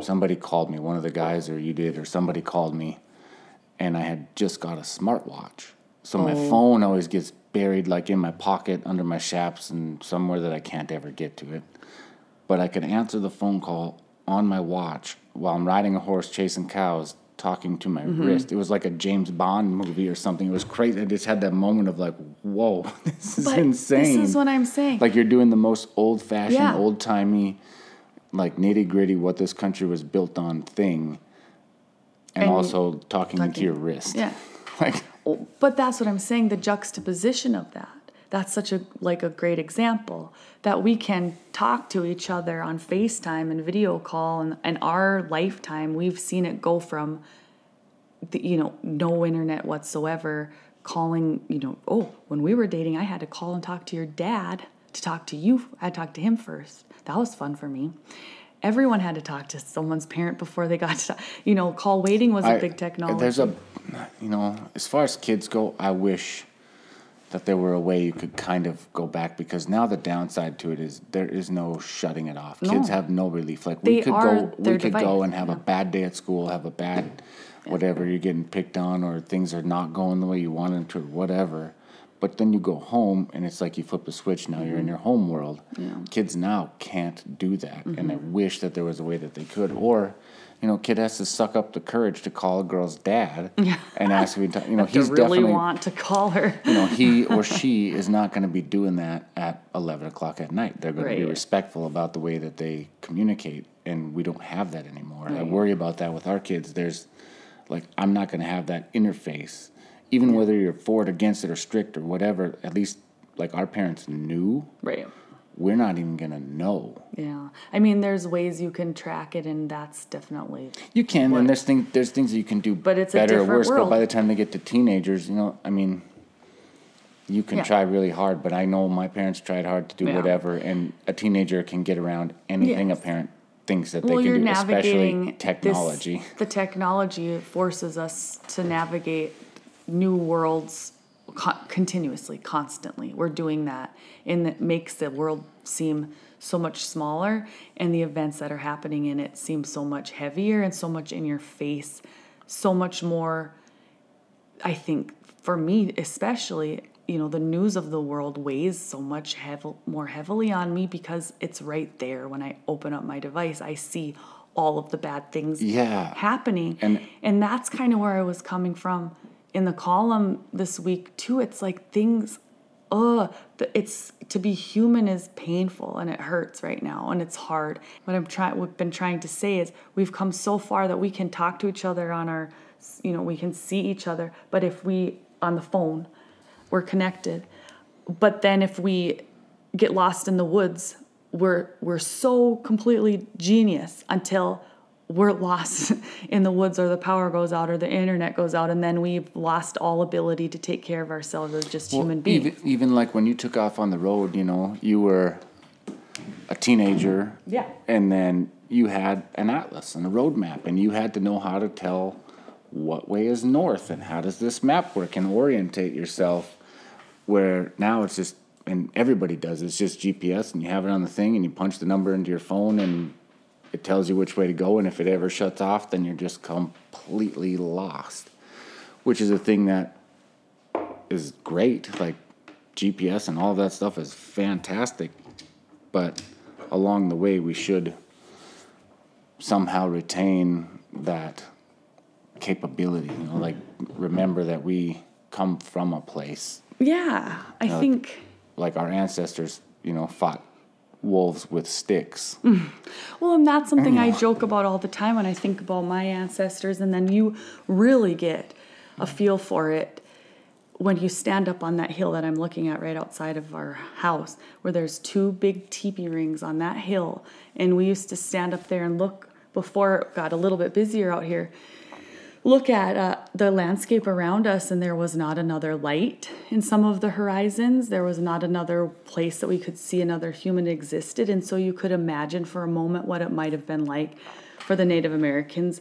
somebody called me, one of the guys, or you did, or somebody called me, and I had just got a smartwatch. So oh. my phone always gets buried, like, in my pocket, under my chaps, and somewhere that I can't ever get to it. But I could answer the phone call on my watch while I'm riding a horse, chasing cows, talking to my mm-hmm. wrist. It was like a James Bond movie or something. It was crazy. I just had that moment of like, whoa, this is but insane. This is what I'm saying. Like, you're doing the most old-fashioned, yeah. old-timey, like nitty-gritty, what this country was built on thing, and, and also talking, talking into your wrist. Yeah. like, but that's what I'm saying, the juxtaposition of that. That's such a like a great example, that we can talk to each other on FaceTime and video call, and in our lifetime, we've seen it go from, the, you know, no internet whatsoever, calling, you know, oh, when we were dating, I had to call and talk to your dad to talk to you. I talked to him first. That was fun for me. Everyone had to talk to someone's parent before they got to talk. You know, call waiting was a I, big technology. There's a, you know, as far as kids go, I wish that there were a way you could kind of go back, because now the downside to it is there is no shutting it off. No. Kids have no relief. Like we they could are go, we could device. Go and have yeah. a bad day at school, have a bad, yeah. whatever, you're getting picked on or things are not going the way you want them to, or whatever. But then you go home, and it's like you flip a switch. Now you're in your home world. Yeah. Kids now can't do that, mm-hmm. and I wish that there was a way that they could. Or, you know, kid has to suck up the courage to call a girl's dad and ask if he, you know, he's really definitely want to call her. You know, he or she is not going to be doing that at eleven o'clock at night. They're going right. to be respectful about the way that they communicate, and we don't have that anymore. Right. I worry about that with our kids. There's, like, I'm not going to have that interface. Even yeah. whether you're for it, against it, or strict, or whatever, at least, like, our parents knew. Right. We're not even going to know. Yeah. I mean, there's ways you can track it, and that's definitely... You can, work. And there's, thing, there's things that you can do but it's better a or worse, world. But by the time they get to teenagers, you know, I mean, you can yeah. try really hard, but I know my parents tried hard to do yeah. whatever, and a teenager can get around anything yes. a parent thinks that well, they can you're do, navigating especially technology. This, the technology forces us to navigate... new worlds co- continuously, constantly. We're doing that, and that makes the world seem so much smaller, and the events that are happening in it seem so much heavier and so much in your face, so much more. I think for me especially, you know, the news of the world weighs so much hev- more heavily on me because it's right there. When I open up my device, I see all of the bad things yeah. happening, and, and that's kind of where I was coming from in the column this week too. It's like things, ugh, it's to be human is painful, and it hurts right now, and it's hard. What I'm trying, we've been trying to say is we've come so far that we can talk to each other on our, you know, we can see each other, but if we on the phone, we're connected. But then if we get lost in the woods, we're we're so completely genius until we're lost in the woods, or the power goes out, or the internet goes out, and then we've lost all ability to take care of ourselves as just well, human beings. Even, even like when you took off on the road, you know, you were a teenager. Yeah. And then you had an atlas and a road map, and you had to know how to tell what way is north and how does this map work and orientate yourself, where now it's just and everybody does. It's just G P S, and you have it on the thing, and you punch the number into your phone, and it tells you which way to go, and if it ever shuts off, then you're just completely lost, which is a thing that is great. Like, G P S and all that stuff is fantastic, but along the way, we should somehow retain that capability, you know, like, remember that we come from a place. Yeah, I you know, think... Like, our ancestors, you know, fought wolves with sticks. Well, and that's something I joke about all the time when I think about my ancestors, and then you really get a feel for it when you stand up on that hill that I'm looking at right outside of our house, where there's two big teepee rings on that hill, and we used to stand up there and look, before it got a little bit busier out here, look at uh, the landscape around us, and there was not another light in some of the horizons. There was not another place that we could see another human existed, and so you could imagine for a moment what it might have been like for the Native Americans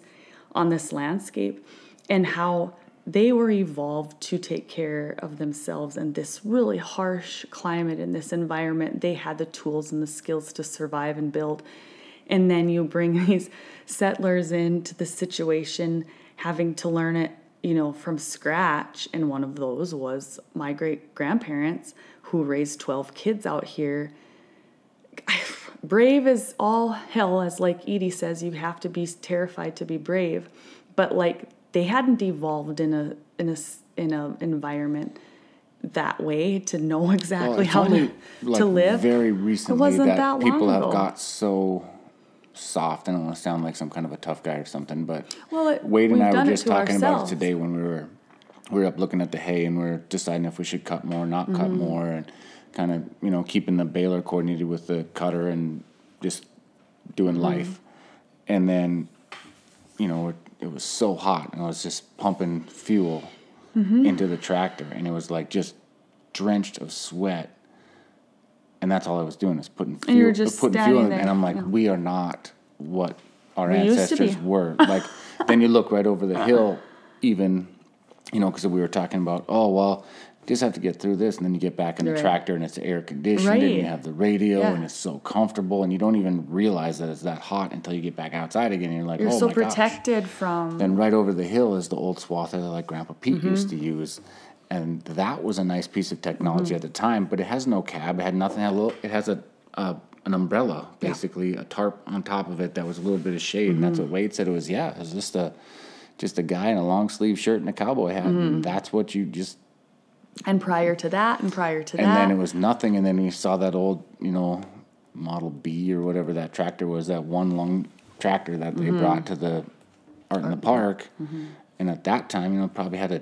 on this landscape, and how they were evolved to take care of themselves in this really harsh climate, in this environment. They had the tools and the skills to survive and build, and then you bring these settlers into the situation, having to learn it, you know, from scratch. And one of those was my great-grandparents, who raised twelve kids out here. Brave as all hell, as like Edie says, you have to be terrified to be brave. But like, they hadn't evolved in a in a in a environment that way to know exactly well, how only, to, like, to live. Very recently, it wasn't that, that people long ago. Have got so soft. I don't want to sound like some kind of a tough guy or something, but well, it, Wade and I were just talking ourselves. about it today when we were we were up looking at the hay, and we were deciding if we should cut more, not mm-hmm. cut more, and kind of, you know, keeping the baler coordinated with the cutter and just doing mm-hmm. life. And then, you know, it was so hot, and I was just pumping fuel mm-hmm. into the tractor, and it was like just drenched of sweat. And that's all I was doing, is putting fuel. And you were just putting fuel in, and I'm like, yeah. we are not what our we ancestors were. Like, then you look right over the hill, even, you know, because we were talking about, oh, well, just have to get through this, and then you get back in the right. tractor, and it's air conditioned, right. and you have the radio, yeah. and it's so comfortable, and you don't even realize that it's that hot until you get back outside again, and you're like, you're oh so my gosh. You're so protected from... Then right over the hill is the old swather that, like, Grandpa Pete mm-hmm. used to use. And that was a nice piece of technology mm-hmm. at the time, but it has no cab. It had nothing. It, had a little, it has a, a an umbrella, basically, yeah. a tarp on top of it that was a little bit of shade, mm-hmm. and that's what Wade said it was. Yeah, it was just a just a guy in a long sleeve shirt and a cowboy hat, mm-hmm. and that's what you just. And prior to that, and prior to and that, and then it was nothing. And then we saw that old, you know, Model B or whatever that tractor was, that one long tractor that they mm-hmm. brought to the Art in the Park, mm-hmm. and at that time, you know, probably had a.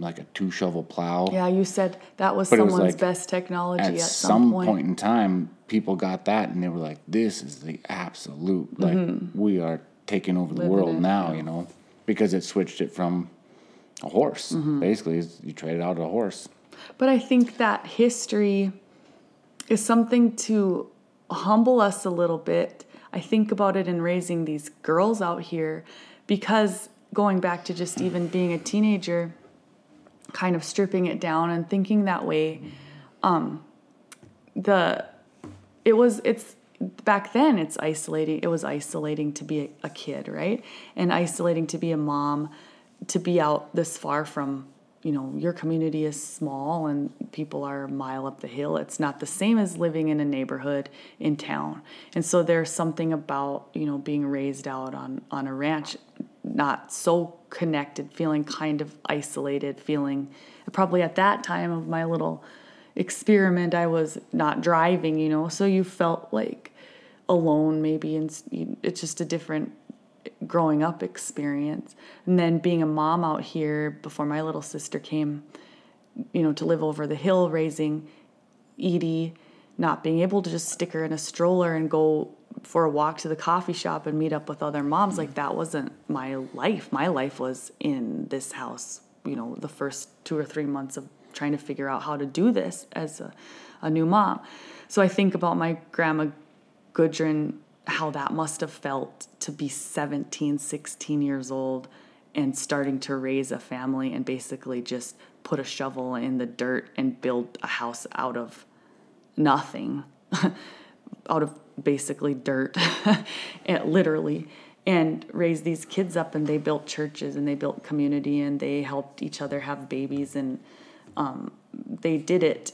like a two-shovel plow. Yeah, you said that was but someone's was like, best technology at, at some point. At some point in time, people got that, and they were like, this is the absolute, mm-hmm. like, we are taking over Living the world it. now, you know, because it switched it from a horse, mm-hmm. basically. You traded out a horse. But I think that history is something to humble us a little bit. I think about it in raising these girls out here, because going back to just even being a teenager... kind of stripping it down and thinking that way, um, the it was it's back then it's isolating. It was isolating to be a, a kid, right? And isolating to be a mom, to be out this far from, you know, your community is small and people are a mile up the hill. It's not the same as living in a neighborhood in town. And so there's something about, you know, being raised out on on a ranch, not so connected, feeling kind of isolated, feeling probably at that time of my little experiment, I was not driving, you know, so you felt like alone maybe, and it's just a different growing up experience. And then being a mom out here before my little sister came, you know, to live over the hill, raising Edie, not being able to just stick her in a stroller and go for a walk to the coffee shop and meet up with other moms. Like, that wasn't my life. My life was in this house, you know, the first two or three months of trying to figure out how to do this as a, a new mom. So I think about my Grandma Gudrun, how that must have felt to be seventeen, sixteen years old and starting to raise a family and basically just put a shovel in the dirt and build a house out of nothing out of basically dirt, and literally, and raised these kids up, and they built churches and they built community and they helped each other have babies, and um, they did it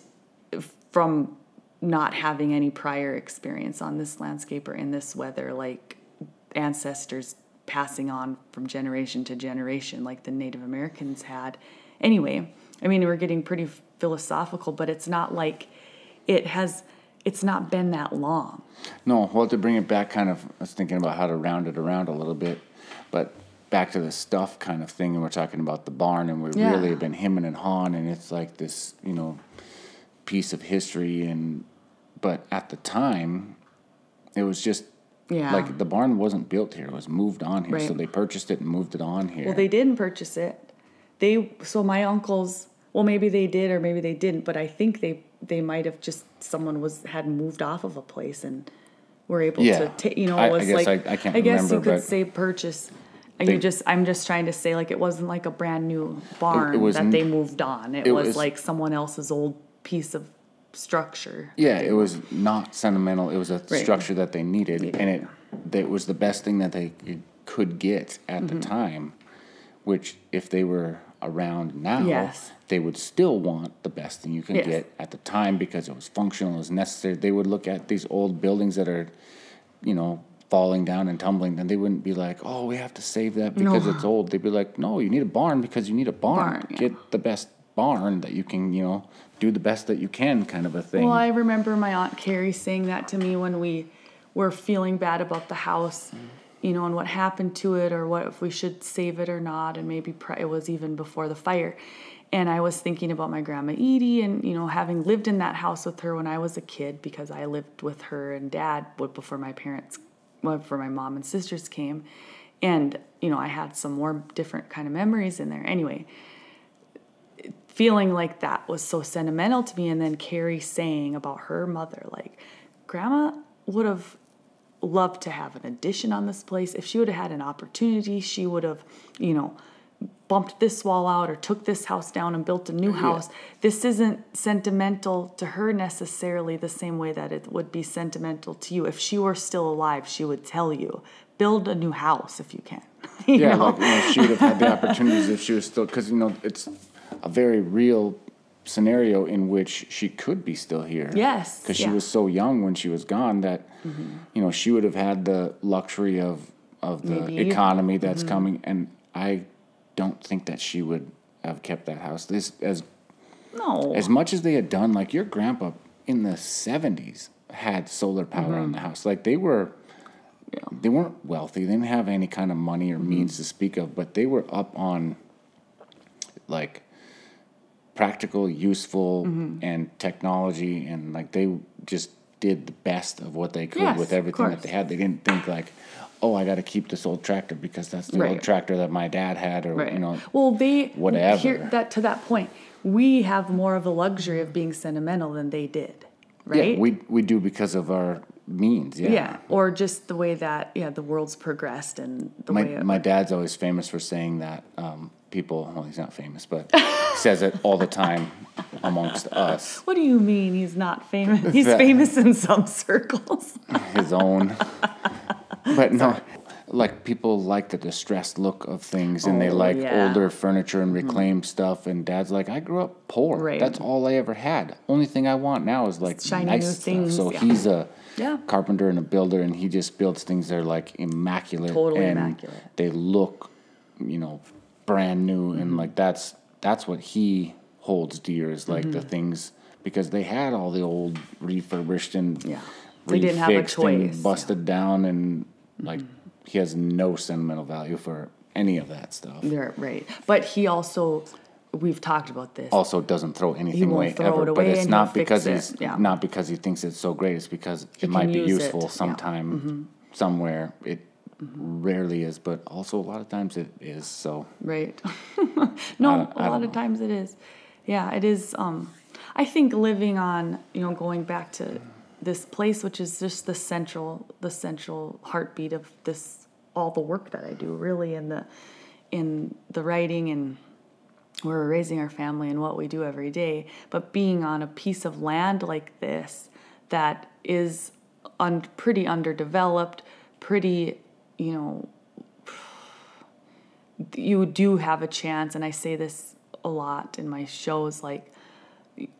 from not having any prior experience on this landscape or in this weather, like ancestors passing on from generation to generation like the Native Americans had. Anyway, I mean, we're getting pretty philosophical, but it's not like it has... It's not been that long. No, well, to bring it back, kind of, I was thinking about how to round it around a little bit, but back to the stuff kind of thing, and we're talking about the barn, and we've yeah. really have been hemming and hawing, and it's like this, you know, piece of history, and but at the time, it was just, yeah. like, the barn wasn't built here, it was moved on here, right. So they purchased it and moved it on here. Well, they didn't purchase it. They, so my uncles, well, maybe they did or maybe they didn't, but I think they They might have just someone was had moved off of a place and were able yeah. to take you know it was I, I guess like I, I, can't I guess remember, you could say purchase. They, you just I'm just trying to say like it wasn't like a brand new barn it, it was, that they moved on. It, it was, was like someone else's old piece of structure. Yeah, it was not sentimental. It was a right. structure that they needed, yeah. and it it was the best thing that they could get at mm-hmm. the time. Which if they were around now, yes. they would still want the best thing you can yes. get at the time because it was functional, it was necessary. They would look at these old buildings that are, you know, falling down and tumbling, and they wouldn't be like, oh, we have to save that because no. it's old. They'd be like, no, you need a barn because you need a barn. barn Get yeah. the best barn that you can, you know, do the best that you can kind of a thing. Well, I remember my Aunt Carrie saying that to me when we were feeling bad about the house. Mm-hmm. You know, and what happened to it, or what if we should save it or not, and maybe pr- it was even before the fire. And I was thinking about my Grandma Edie, and you know, having lived in that house with her when I was a kid, because I lived with her and Dad before my parents, well, before my mom and sisters came, and you know, I had some more different kind of memories in there. Anyway, feeling like that was so sentimental to me, and then Carrie saying about her mother, like Grandma would have loved to have an addition on this place. If she would have had an opportunity, she would have, you know, bumped this wall out or took this house down and built a new yeah. house. This isn't sentimental to her necessarily the same way that it would be sentimental to you. If she were still alive, she would tell you, build a new house if you can. you yeah, know? Like, you know, she would have had the opportunities if she was still, because, you know, it's a very real scenario in which she could be still here. Yes. Because she yeah. was so young when she was gone that, mm-hmm. you know, she would have had the luxury of, of the Maybe. economy that's mm-hmm. coming. And I don't think that she would have kept that house. This as no. as much as they had done, like your grandpa in the seventies had solar power mm-hmm. on the house. Like they were, yeah. they weren't wealthy. They didn't have any kind of money or mm-hmm. means to speak of, but they were up on like practical, useful, mm-hmm. and technology, and like they just did the best of what they could yes, with everything that they had. They didn't think like, oh, I got to keep this old tractor because that's the right. old tractor that my dad had, or right. you know, well, they whatever. Here, that to that point, we have more of the luxury of being sentimental than they did, right? Yeah, we we do because of our means, yeah, yeah, or just the way that yeah the world's progressed and the my, way. It, my dad's always famous for saying that. Um, People, well, he's not famous, but says it all the time amongst us. What do you mean he's not famous? He's that, famous in some circles. His own. But no, like people like the distressed look of things, and oh, they like yeah. older furniture and reclaimed mm-hmm. stuff. And Dad's like, I grew up poor. Right. That's all I ever had. Only thing I want now is like shiny nice new stuff. Things, so yeah. he's a yeah. carpenter and a builder, and he just builds things that are like immaculate. Totally and immaculate. They look, you know, brand new, and mm-hmm. like that's that's what he holds dear is like mm-hmm. the things, because they had all the old refurbished and yeah. they didn't have a choice, busted yeah. down, and like mm-hmm. he has no sentimental value for any of that stuff. Yeah, right. But he also, we've talked about this, also doesn't throw anything away throw ever. It away, but it's not because he's it. Yeah. not because he thinks it's so great. It's because he it might be useful it. sometime, yeah. mm-hmm. somewhere. It. Mm-hmm. Rarely is, but also a lot of times it is. So right, no, a lot of times it is. Yeah, it is. Um, I think living on, you know, going back to this place, which is just the central, the central heartbeat of this, all the work that I do, really, in the, in the writing and where we're raising our family and what we do every day. But being on a piece of land like this that is un- pretty underdeveloped, pretty, you know, you do have a chance. And I say this a lot in my shows, like,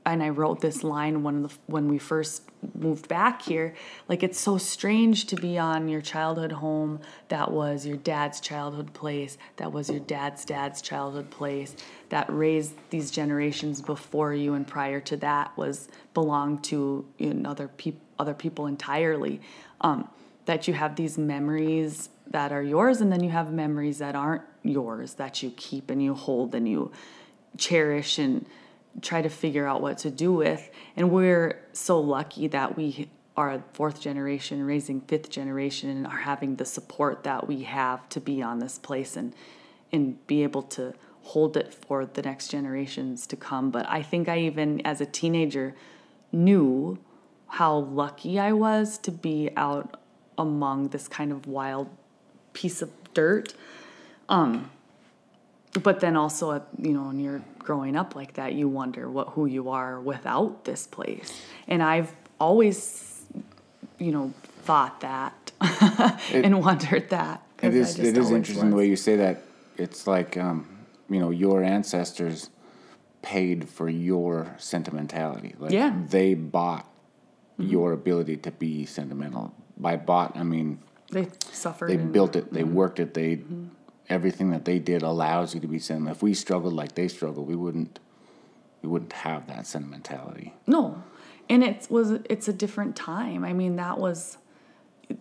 and I wrote this line when the, when we first moved back here, like, it's so strange to be on your childhood home that was your dad's childhood place, that was your dad's dad's childhood place, that raised these generations before you and prior to that was belonged to, you know, other people, other people entirely. Um, that you have these memories that are yours, and then you have memories that aren't yours that you keep and you hold and you cherish and try to figure out what to do with. And we're so lucky that we are fourth generation raising fifth generation and are having the support that we have to be on this place and and be able to hold it for the next generations to come. But I think I even as a teenager knew how lucky I was to be out among this kind of wild piece of dirt. Um, but then also, you know, when you're growing up like that, you wonder what, who you are without this place. And I've always, you know, thought that it, and wondered that. It is, it is interesting the way you say that. It's like, um, you know, your ancestors paid for your sentimentality. Like, yeah. They bought mm-hmm. your ability to be sentimental. By bought, I mean... They suffered. They built it. They mm-hmm. worked it. They... Mm-hmm. Everything that they did allows you to be sentimental. If we struggled like they struggled, we wouldn't we wouldn't have that sentimentality. No. And it was it's a different time. I mean, that was one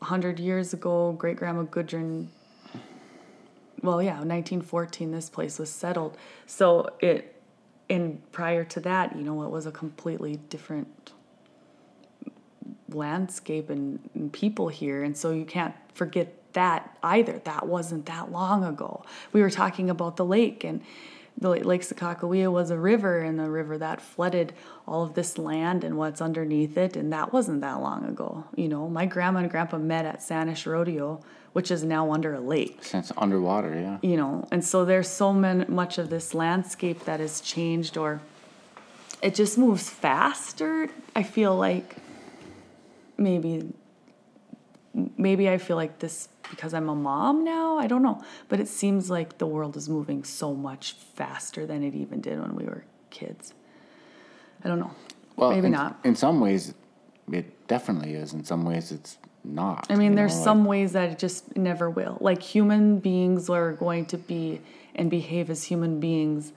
hundred years ago. Great Grandma Gudrun, well, yeah, nineteen fourteen this place was settled. So it and prior to that, you know, it was a completely different landscape and, and people here, and so you can't forget that either. That wasn't that long ago. We were talking about the lake, and the Lake Sakakawea was a river, and the river that flooded all of this land and what's underneath it, and that wasn't that long ago. You know, my grandma and grandpa met at Sanish Rodeo, which is now under a lake. It's underwater, yeah. You know, and so there's so many, much of this landscape that has changed, or it just moves faster. I feel like maybe... Maybe I feel like this because I'm a mom now. I don't know. But it seems like the world is moving so much faster than it even did when we were kids. I don't know. Well, maybe in, not. In some ways, it definitely is. In some ways, it's not. I mean, there's know, like, some ways that it just never will. Like, human beings are going to be and behave as human beings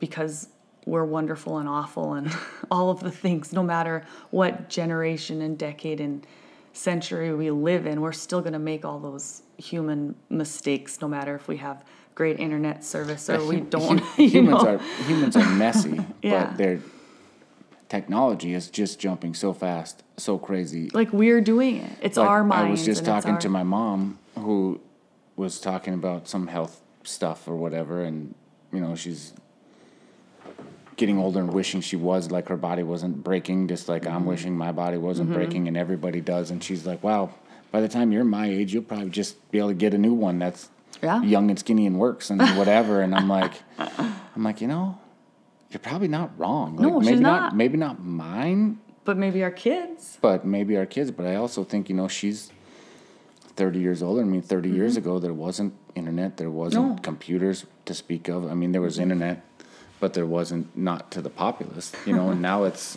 because we're wonderful and awful and all of the things, no matter what generation and decade and century we live in, we're still going to make all those human mistakes, no matter if we have great internet service or hum- we don't. Hum- humans know? are humans are messy, yeah. But their technology is just jumping so fast, so crazy. Like, we're doing it; it's like our minds. I was just talking our- to my mom, who was talking about some health stuff or whatever, and you know, she's getting older and wishing she was, like, her body wasn't breaking, just like mm-hmm. I'm wishing my body wasn't mm-hmm. breaking, and everybody does. And she's like, wow, by the time you're my age, you'll probably just be able to get a new one that's yeah. young and skinny and works and whatever. And I'm like, I'm like, you know, you're probably not wrong. Like, no, maybe she's not. not. Maybe not mine. But maybe our kids. But maybe our kids. But I also think, you know, she's thirty years older. I mean, thirty mm-hmm. years ago, there wasn't internet. There wasn't no. computers to speak of. I mean, there was internet, but there wasn't, not to the populace, you know, and now it's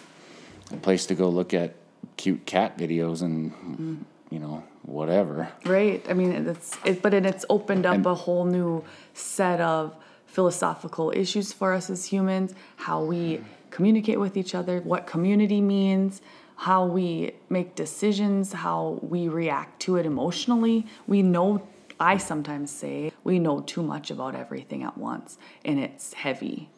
a place to go look at cute cat videos and, mm. you know, whatever. Right. I mean, it's, it, but it, it's opened up and, a whole new set of philosophical issues for us as humans, how we communicate with each other, what community means, how we make decisions, how we react to it emotionally. We know, I sometimes say, we know too much about everything at once, and it's heavy.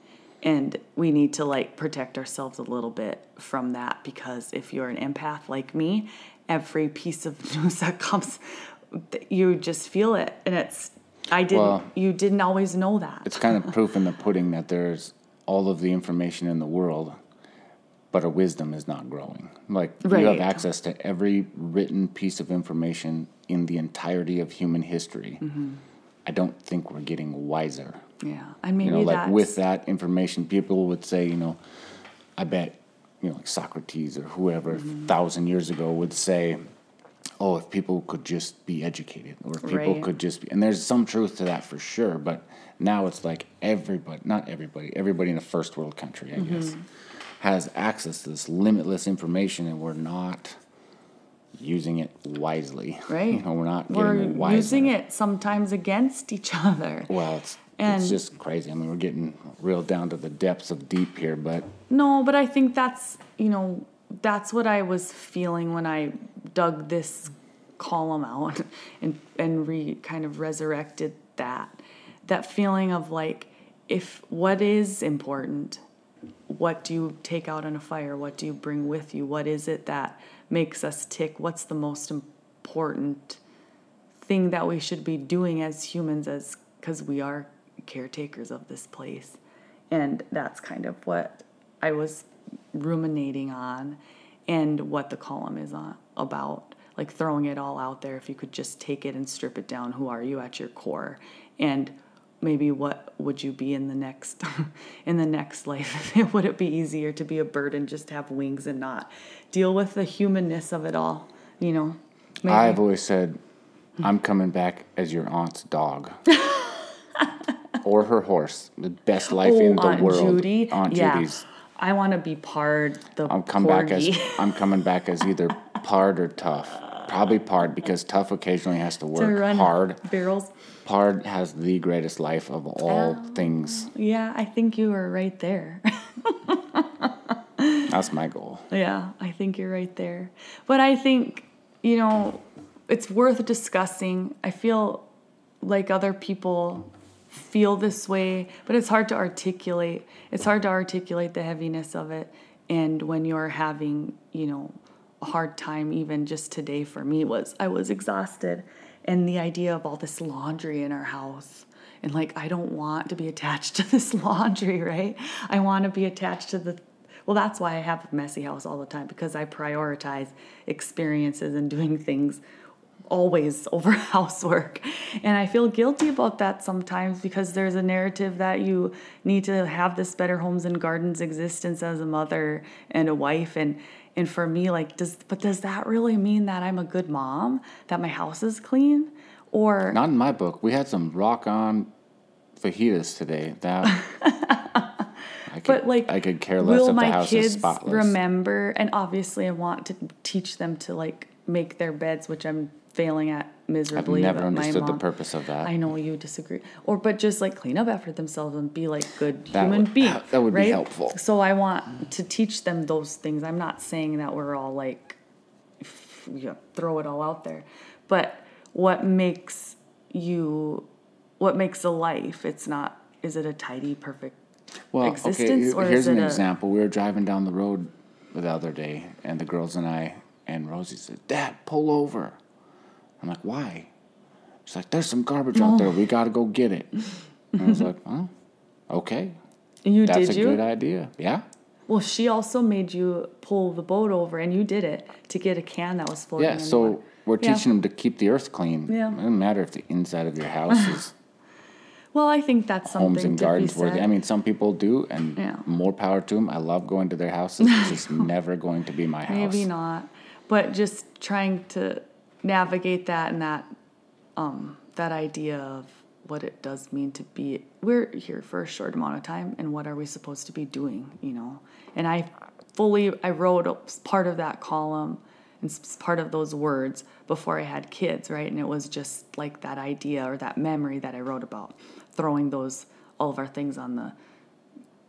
And we need to, like, protect ourselves a little bit from that, because if you're an empath like me, every piece of news that comes, you just feel it. And it's, I didn't, well, you didn't always know that. It's kind of proof in the pudding that there's all of the information in the world, but our wisdom is not growing. Like, right. You have access to every written piece of information in the entirety of human history. Mm-hmm. I don't think we're getting wiser. Yeah, I mean, you know, like, with that information, people would say, you know, I bet, you know, like Socrates or whoever mm-hmm. a thousand years ago would say, oh, if people could just be educated, or if people right. could just be, and there's some truth to that for sure, but now it's like everybody, not everybody, everybody in a first world country, I mm-hmm. guess, has access to this limitless information, and we're not using it wisely. Right. You know, we're not getting we're it wiser. Using it sometimes against each other. Well, it's and it's just crazy. I mean, we're getting real down to the depths of deep here, but... No, but I think that's, you know, that's what I was feeling when I dug this column out and, and re kind of resurrected that. That feeling of, like, if what is important, what do you take out on a fire? What do you bring with you? What is it that makes us tick? What's the most important thing that we should be doing as humans, as because we are caretakers of this place? And that's kind of what I was ruminating on, and what the column is on about, like throwing it all out there. If you could just take it and strip it down, who are you at your core? And maybe what would you be in the next in the next life? Would it be easier to be a bird and just have wings and not deal with the humanness of it all? You know, maybe. I've always said, I'm coming back as your aunt's dog. Or her horse. The best life oh, in the Aunt world. Aunt Judy. Aunt yeah. Judy's. I want to be pard the I'm come back as I'm coming back as either pard or tough. Probably pard, because tough occasionally has to work to run hard. Barrels. Pard has the greatest life of all um, things. Yeah, I think you were right there. That's my goal. Yeah, I think you're right there. But I think, you know, it's worth discussing. I feel like other people feel this way, but it's hard to articulate. It's hard to articulate the heaviness of it. And when you're having, you know, a hard time, even just today for me was, I was exhausted. And the idea of all this laundry in our house. And, like, I don't want to be attached to this laundry, right? I want to be attached to the... Well, that's why I have a messy house all the time, because I prioritize experiences and doing things always over housework. And I feel guilty about that sometimes, because there's a narrative that you need to have this Better Homes and Gardens existence as a mother and a wife. And and for me, like, does but does that really mean that I'm a good mom, that my house is clean? Or not in my book. We had some rock on fajitas today that I could, but like, I could care less if the house is spotless. Will my kids remember? And obviously I want to teach them to, like, make their beds, which I'm failing at miserably. I've never understood mom, the purpose of that. I know you disagree. Or, but just, like, clean up after themselves and be, like, good that human would, beings. That would right? be helpful. So I want to teach them those things. I'm not saying that we're all, like, you know, throw it all out there. But what makes you, what makes a life? It's not, is it a tidy, perfect well, existence? Okay, or here's is an it example. A, we were driving down the road the other day, and the girls and I, and Rosie said, "Dad, pull over." I'm like, "Why?" She's like, "There's some garbage no. out there. We got to go get it." And I was like, "Oh, okay. You That's did a you? good idea." Yeah. Well, she also made you pull the boat over, and you did it to get a can that was floating. Yeah, so water. we're yeah. teaching them to keep the earth clean. Yeah. It doesn't matter if the inside of your house is... Well, I think that's something Homes and to gardens be said. Worthy. I mean, some people do, and yeah. more power to them. I love going to their houses. It's just never going to be my house. Maybe not. But just trying to navigate that, and that um, that idea of what it does mean to be... We're here for a short amount of time, and what are we supposed to be doing, you know? And I fully... I wrote part of that column and part of those words before I had kids, right? And it was just like that idea or that memory that I wrote about, throwing those, all of our things on the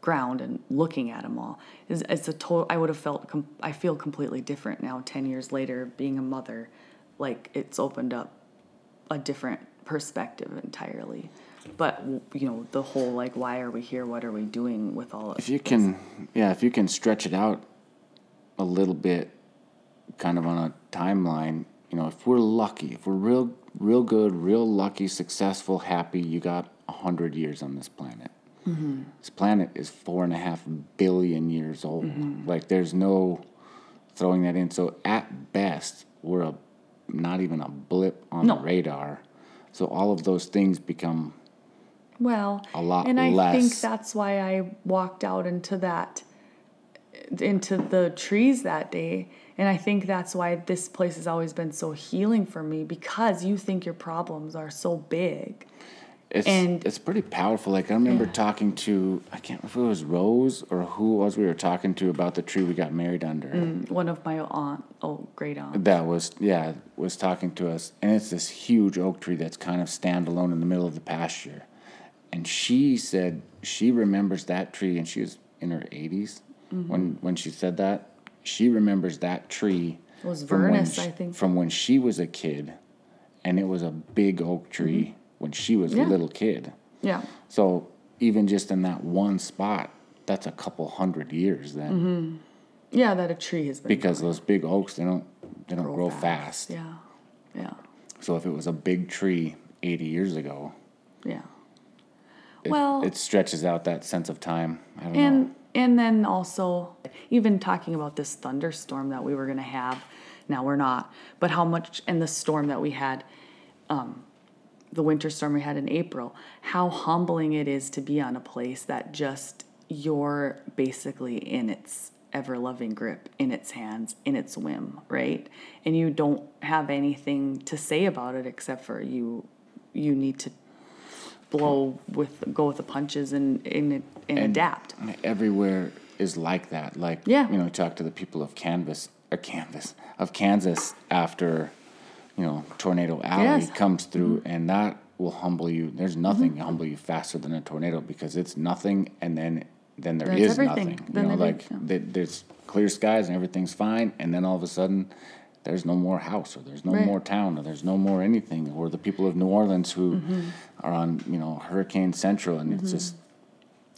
ground and looking at them all. It's, it's a total, I would have felt, I feel completely different now, ten years later, being a mother. Like, it's opened up a different perspective entirely. But, you know, the whole, like, why are we here? What are we doing with all of this? If you can, yeah, if you can stretch it out a little bit, kind of on a timeline, you know, if we're lucky, if we're real, real good, real lucky, successful, happy, you got a hundred years on this planet. Mm-hmm. This planet is four and a half billion years old. Mm-hmm. Like, there's no throwing that in. So at best, we're a, not even a blip on no. the radar. So all of those things become well a lot and less. And I think that's why I walked out into that into the trees that day. And I think that's why this place has always been so healing for me, because you think your problems are so big. It's, and it's pretty powerful. Like, I remember yeah. talking to, I can't remember if it was Rose or who was we were talking to about the tree we got married under. Mm, one of my aunt, oh, great aunt. That was, yeah, was talking to us. And it's this huge oak tree that's kind of standalone in the middle of the pasture. And she said she remembers that tree, and she was in her eighties mm-hmm. when, when she said that. She remembers that tree. It was Vernus, she, I think. From when she was a kid, and it was a big oak tree mm-hmm. when she was yeah. a little kid. Yeah. So even just in that one spot, that's a couple hundred years then. Mm-hmm. Yeah, that a tree has been. Because growing. Those big oaks, they don't they don't grow, grow fast. fast. Yeah, yeah. So if it was a big tree eighty years ago. Yeah. It, well, it stretches out that sense of time. I don't and, know. And then also, even talking about this thunderstorm that we were going to have, now we're not, but how much, and the storm that we had, um, the winter storm we had in April, how humbling it is to be on a place that just, you're basically in its ever-loving grip, in its hands, in its whim, right? And you don't have anything to say about it except for you, you need to blow with, go with the punches and, and, and adapt. Everywhere is like that. Like, yeah. you know, talk to the people of Canvas, or Canvas, of Kansas after, you know, Tornado Alley yes. comes through, mm-hmm. and that will humble you. There's nothing mm-hmm. humble you faster than a tornado, because it's nothing, and then then there That's is everything. nothing. Then you know, like, yeah. they, there's clear skies and everything's fine, and then all of a sudden there's no more house, or there's no right. more town, or there's no more anything, or the people of New Orleans who mm-hmm. are on, you know, Hurricane Central, and mm-hmm. it's just,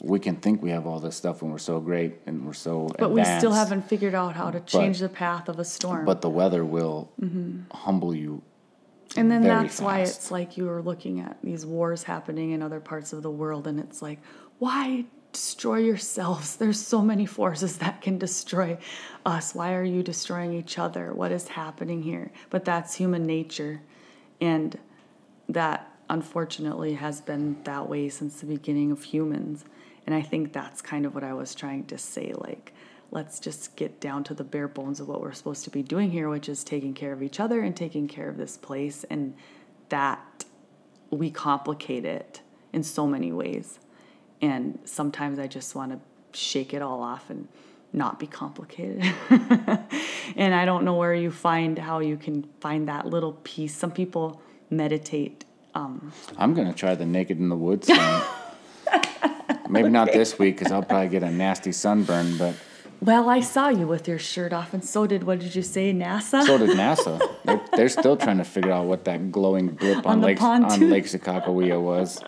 we can think we have all this stuff, and we're so great, and we're so But advanced, we still haven't figured out how to change but, the path of a storm. But the weather will mm-hmm. humble you. And then very that's fast. Why it's like you were looking at these wars happening in other parts of the world, and it's like, why destroy yourselves? There's so many forces that can destroy us. Why are you destroying each other? What is happening here? But that's human nature. And that, unfortunately, has been that way since the beginning of humans. And I think that's kind of what I was trying to say. Like, let's just get down to the bare bones of what we're supposed to be doing here, which is taking care of each other and taking care of this place. And that we complicate it in so many ways. And sometimes I just want to shake it all off and not be complicated. And I don't know where you find, how you can find that little piece. Some people meditate. Um, I'm going to try the naked in the woods thing. Maybe not this week, because I'll probably get a nasty sunburn. But well, I saw you with your shirt off, and so did, what did you say, NASA? So did NASA. they're, they're still trying to figure out what that glowing blip on, on, Lake, on Lake Sakakawea was.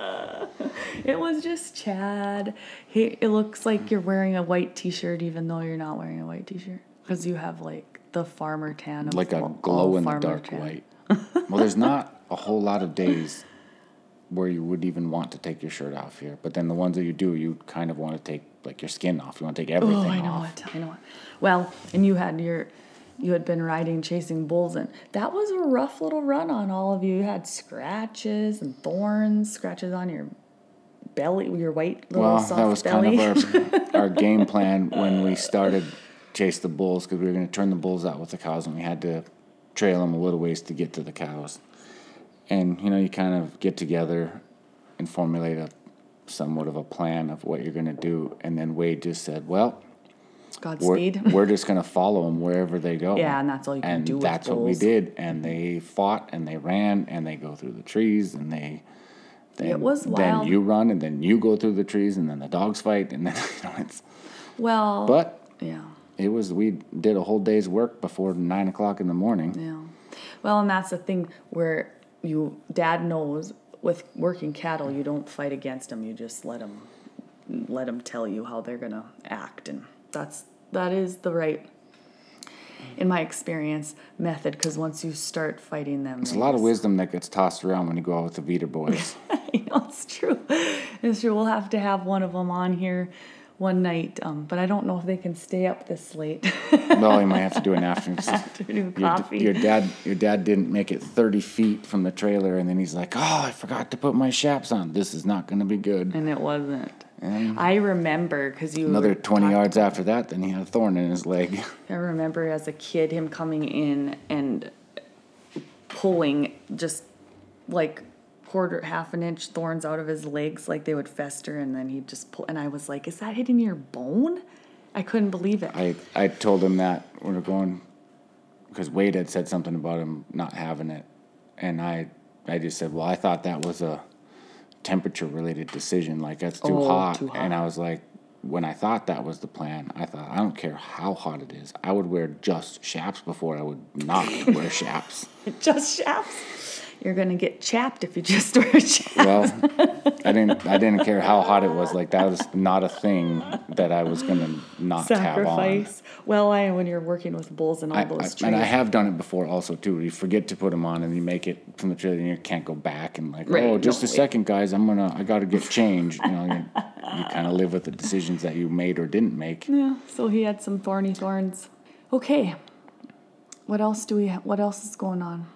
It was just Chad. He, it looks like you're wearing a white T-shirt, even though you're not wearing a white T-shirt, because you have like the farmer tan. Of like a glow in the dark tan. White. Well, there's not a whole lot of days where you would even want to take your shirt off here, but then the ones that you do, you kind of want to take like your skin off. You want to take everything off. Oh, I know off. it. I know it. Well, and you had your. You had been riding, chasing bulls, and that was a rough little run on all of you. You had scratches and thorns, scratches on your belly, your white little well, soft belly. Well, that was belly. kind of our, our game plan when we started chase the bulls, because we were going to turn the bulls out with the cows, and we had to trail them a little ways to get to the cows. And, you know, you kind of get together and formulate a somewhat of a plan of what you're going to do, and then Wade just said, well... Godspeed. We're, we're just going to follow them wherever they go. Yeah, and that's all you can and do with bulls. And that's what we did. And they fought, and they ran, and they go through the trees, and they... Then, it was wild. Then you run, and then you go through the trees, and then the dogs fight, and then, you know, it's... Well... But... Yeah. It was... We did a whole day's work before nine o'clock in the morning. Yeah. Well, and that's the thing where you... Dad knows with working cattle, you don't fight against them. You just let them, let them tell you how they're going to act, and... That's that is the right, in my experience, method. Because once you start fighting them, there's a lot of wisdom that gets tossed around when you go out with the Veeder boys. You know, it's true. It's true. We'll have to have one of them on here one night. Um, but I don't know if they can stay up this late. Well, you might have to do an afternoon. afternoon coffee. Your, your dad, your dad didn't make it thirty feet from the trailer, and then he's like, "Oh, I forgot to put my chaps on. This is not going to be good." And it wasn't. And I remember because you another twenty talking, yards after that, then he had a thorn in his leg. I remember as a kid him coming in and pulling just like quarter, half an inch thorns out of his legs, like they would fester, and then he'd just pull. And I was like, "Is that hitting your bone?" I couldn't believe it. I I told him that when we were going because Wade had said something about him not having it, and I I just said, "Well, I thought that was a temperature-related decision, like that's too, oh, hot. too hot. And I was like, when I thought that was the plan, I thought, I don't care how hot it is. I would wear just chaps before I would not wear chaps. Just chaps? You're going to get chapped if you just wear chaps. Well, I didn't I didn't care how hot it was. Like, that was not a thing that I was going to not Sacrifice. have on. Well, I, when you're working with bulls and all I, those I, trees. And I have done it before also, too. You forget to put them on, and you make it from the trailer, and you can't go back and like, right. oh, just no, a wait. second, guys. I'm going to, I got to get changed. You know, you, you kind of live with the decisions that you made or didn't make. Yeah, so he had some thorny thorns. Okay. What else do we ha- What else is going on?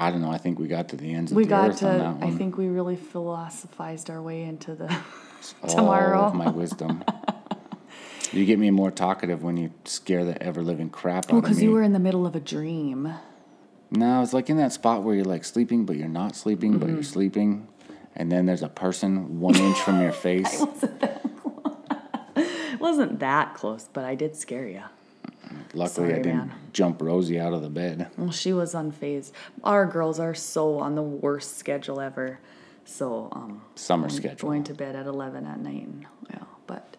I don't know. I think we got to the ends of we the got earth to, on that one. I think we really philosophized our way into the tomorrow. All of my wisdom. You get me more talkative when you scare the ever-living crap oh, out of me. Well, because you were in the middle of a dream. No, it's like in that spot where you're like sleeping, but you're not sleeping, mm-hmm. but you're sleeping. And then there's a person one inch from your face. I wasn't that close. Wasn't that close, but I did scare you. Luckily, Sorry, I didn't man. jump Rosie out of the bed. Well, she was unfazed. Our girls are so on the worst schedule ever. So, um... Summer schedule. Going to bed at eleven at night. And, yeah, but...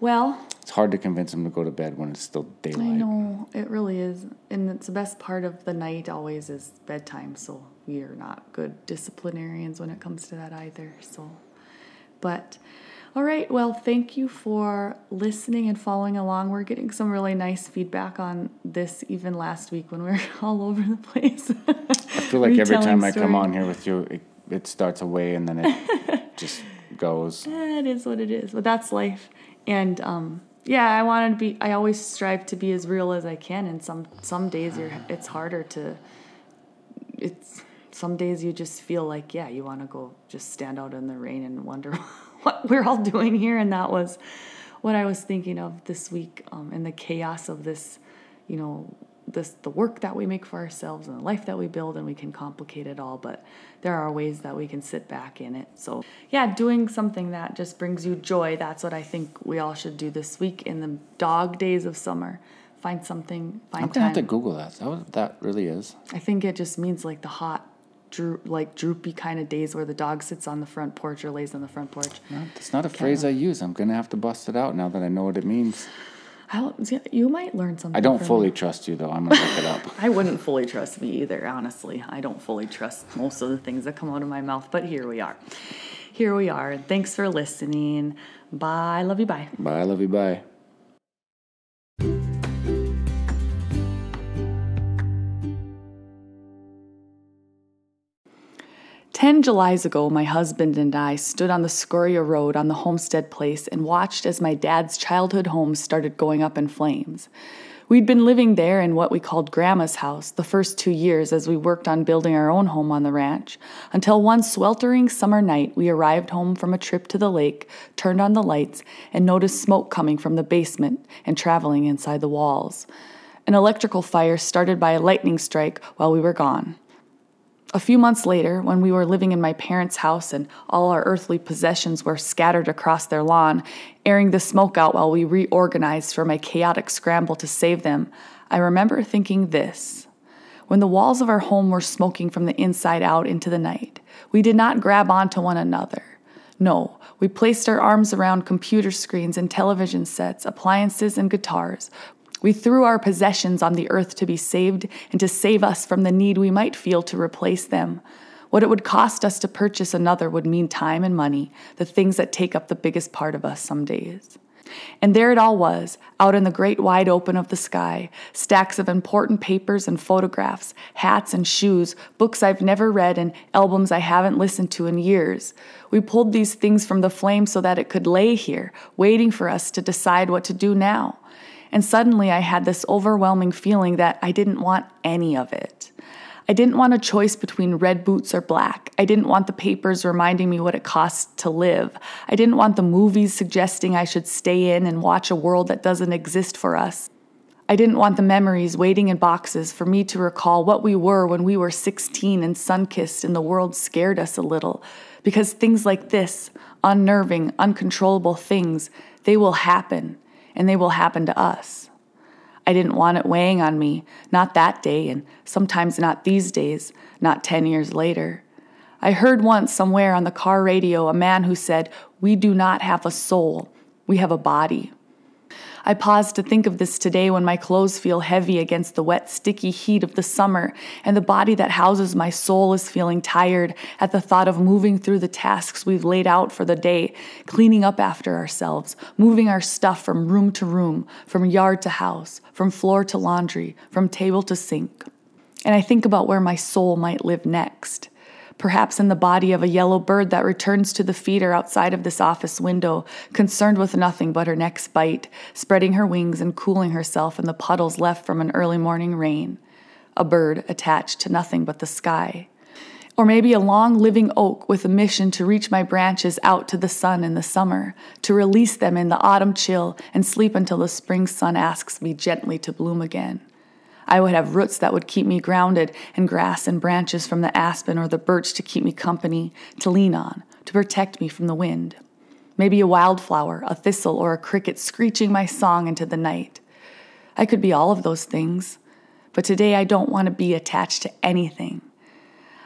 Well... It's hard to convince them to go to bed when it's still daylight. I know. It really is. And it's the best part of the night always is bedtime. So, we are not good disciplinarians when it comes to that either. So, but... All right, well, thank you for listening and following along. We're getting some really nice feedback on this even last week when we were all over the place. I feel like every time story. I come on here with you, it, it starts away and then it just goes. It is what it is, but that's life. And, um, yeah, I want to be, I always strive to be as real as I can, and some, some days you're, it's harder to, it's, some days you just feel like, yeah, you want to go just stand out in the rain and wonder what we're all doing here. And that was what I was thinking of this week, um, in the chaos of this, you know, this, the work that we make for ourselves and the life that we build, and we can complicate it all, but there are ways that we can sit back in it. So yeah, doing something that just brings you joy. That's what I think we all should do this week in the dog days of summer. Find something, find I'm gonna time. have to Google that. Is that what that really is? I think it just means like the hot, Dro- like droopy kind of days where the dog sits on the front porch or lays on the front porch. No, it's not a kind phrase of, I use. I'm going to have to bust it out now that I know what it means. I'll, you might learn something. I don't fully me. trust you, though. I'm going to look it up. I wouldn't fully trust me either, honestly. I don't fully trust most of the things that come out of my mouth, but here we are. Here we are. Thanks for listening. Bye. Love you. Bye. Bye. Love you. Bye. Ten Julys ago, my husband and I stood on the Scoria Road on the homestead place and watched as my dad's childhood home started going up in flames. We'd been living there in what we called Grandma's house the first two years as we worked on building our own home on the ranch, until one sweltering summer night we arrived home from a trip to the lake, turned on the lights, and noticed smoke coming from the basement and traveling inside the walls. An electrical fire started by a lightning strike while we were gone. A few months later, when we were living in my parents' house and all our earthly possessions were scattered across their lawn, airing the smoke out while we reorganized for my chaotic scramble to save them, I remember thinking this. When the walls of our home were smoking from the inside out into the night, we did not grab onto one another. No, we placed our arms around computer screens and television sets, appliances and guitars. We threw our possessions on the earth to be saved and to save us from the need we might feel to replace them. What it would cost us to purchase another would mean time and money, the things that take up the biggest part of us some days. And there it all was, out in the great wide open of the sky, stacks of important papers and photographs, hats and shoes, books I've never read and albums I haven't listened to in years. We pulled these things from the flame so that it could lay here, waiting for us to decide what to do now. And suddenly I had this overwhelming feeling that I didn't want any of it. I didn't want a choice between red boots or black. I didn't want the papers reminding me what it costs to live. I didn't want the movies suggesting I should stay in and watch a world that doesn't exist for us. I didn't want the memories waiting in boxes for me to recall what we were when we were sixteen and sun-kissed and the world scared us a little. Because things like this, unnerving, uncontrollable things, they will happen, and they will happen to us. I didn't want it weighing on me, not that day, and sometimes not these days, not ten years later. I heard once somewhere on the car radio a man who said, "We do not have a soul, we have a body." I pause to think of this today when my clothes feel heavy against the wet, sticky heat of the summer, and the body that houses my soul is feeling tired at the thought of moving through the tasks we've laid out for the day, cleaning up after ourselves, moving our stuff from room to room, from yard to house, from floor to laundry, from table to sink. And I think about where my soul might live next. Perhaps in the body of a yellow bird that returns to the feeder outside of this office window, concerned with nothing but her next bite, spreading her wings and cooling herself in the puddles left from an early morning rain. A bird attached to nothing but the sky. Or maybe a long living oak with a mission to reach my branches out to the sun in the summer, to release them in the autumn chill and sleep until the spring sun asks me gently to bloom again. I would have roots that would keep me grounded, and grass and branches from the aspen or the birch to keep me company, to lean on, to protect me from the wind. Maybe a wildflower, a thistle, or a cricket screeching my song into the night. I could be all of those things, but today I don't want to be attached to anything.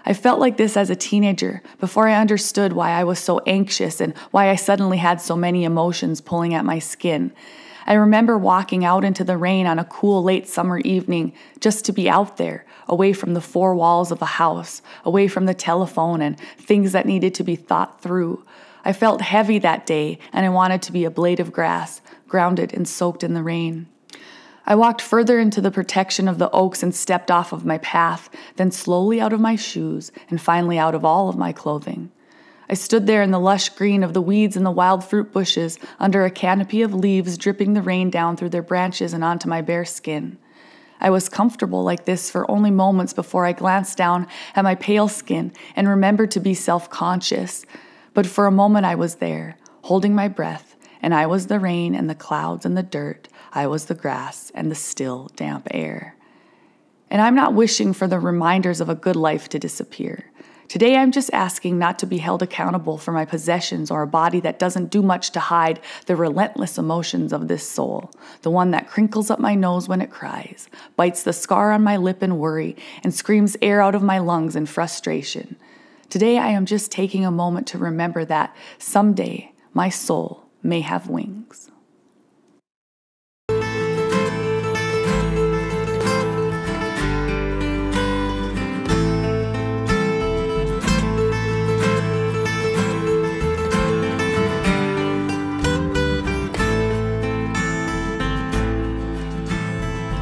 I felt like this as a teenager, before I understood why I was so anxious and why I suddenly had so many emotions pulling at my skin. I remember walking out into the rain on a cool late summer evening just to be out there, away from the four walls of a house, away from the telephone and things that needed to be thought through. I felt heavy that day, and I wanted to be a blade of grass, grounded and soaked in the rain. I walked further into the protection of the oaks and stepped off of my path, then slowly out of my shoes and finally out of all of my clothing. I stood there in the lush green of the weeds and the wild fruit bushes, under a canopy of leaves dripping the rain down through their branches and onto my bare skin. I was comfortable like this for only moments before I glanced down at my pale skin and remembered to be self-conscious. But for a moment I was there, holding my breath, and I was the rain and the clouds and the dirt. I was the grass and the still, damp air. And I'm not wishing for the reminders of a good life to disappear. Today I'm just asking not to be held accountable for my possessions or a body that doesn't do much to hide the relentless emotions of this soul, the one that crinkles up my nose when it cries, bites the scar on my lip in worry, and screams air out of my lungs in frustration. Today I am just taking a moment to remember that someday my soul may have wings.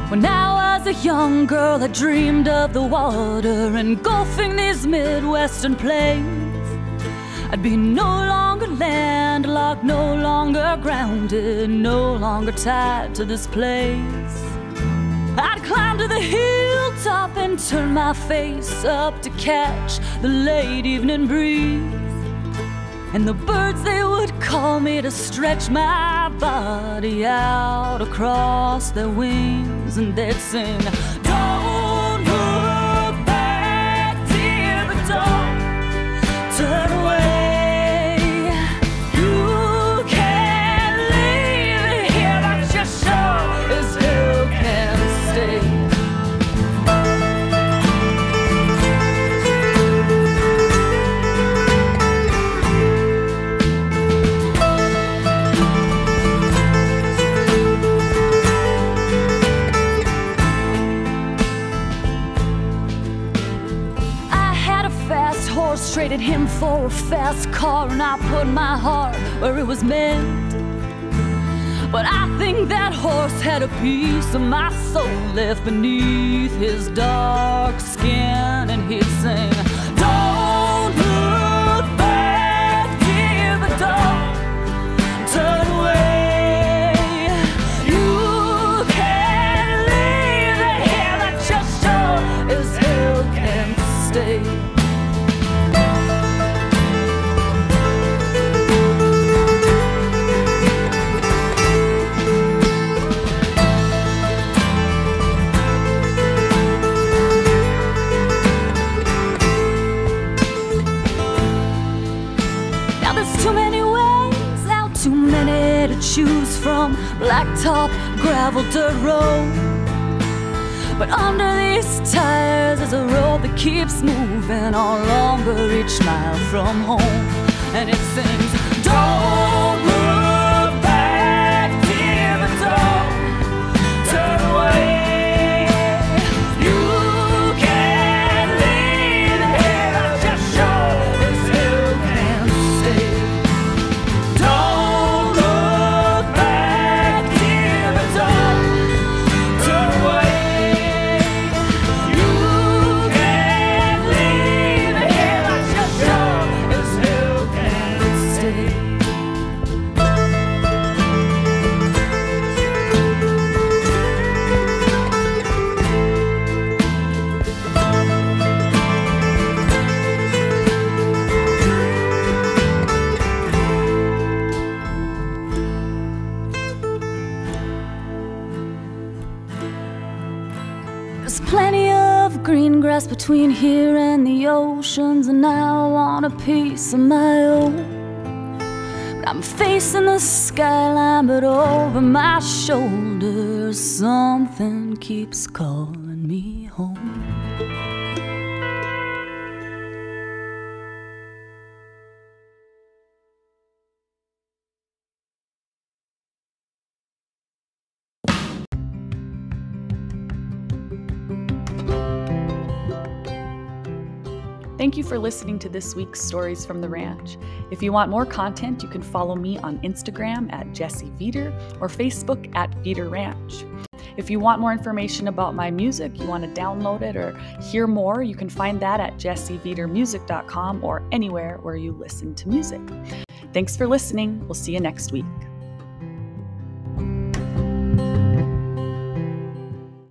When I was a young girl, I dreamed of the water engulfing these Midwestern plains. I'd be no longer landlocked, no longer grounded, no longer tied to this place. I'd climb to the hilltop and turn my face up to catch the late evening breeze. And the birds, they would call me to stretch my body out across their wings. And they'd sing, "Don't look back, dear, but don't turn away. You can't leave it here, but you sure as hell can stay." Traded him for a fast car, and I put my heart where it was meant. But I think that horse had a piece of my soul left beneath his dark skin. And he'd sing, "Don't look back, dear, but don't turn away. You can't leave it here, but just sure as hell can." Now there's too many ways out, too many to choose from. Blacktop, gravel, dirt road. But under these tires is a road that keeps moving on longer each mile from home. And it sings, don't look back, dear, but don't turn away. You can't leave here, just show us you can stay. Don't look back, dear, but don't turn away. You can't leave here, just show us you can stay. There's plenty of green grass between here and the oceans, and I want a piece of my own. But I'm facing the skyline, but over my shoulder something keeps calling me home. Thank you for listening to this week's Stories from the Ranch. If you want more content, you can follow me on Instagram at Jessie Veeder or Facebook at Veeder Ranch. If you want more information about my music, you want to download it or hear more, you can find that at jessie veeder music dot com or anywhere where you listen to music. Thanks for listening. We'll see you next week.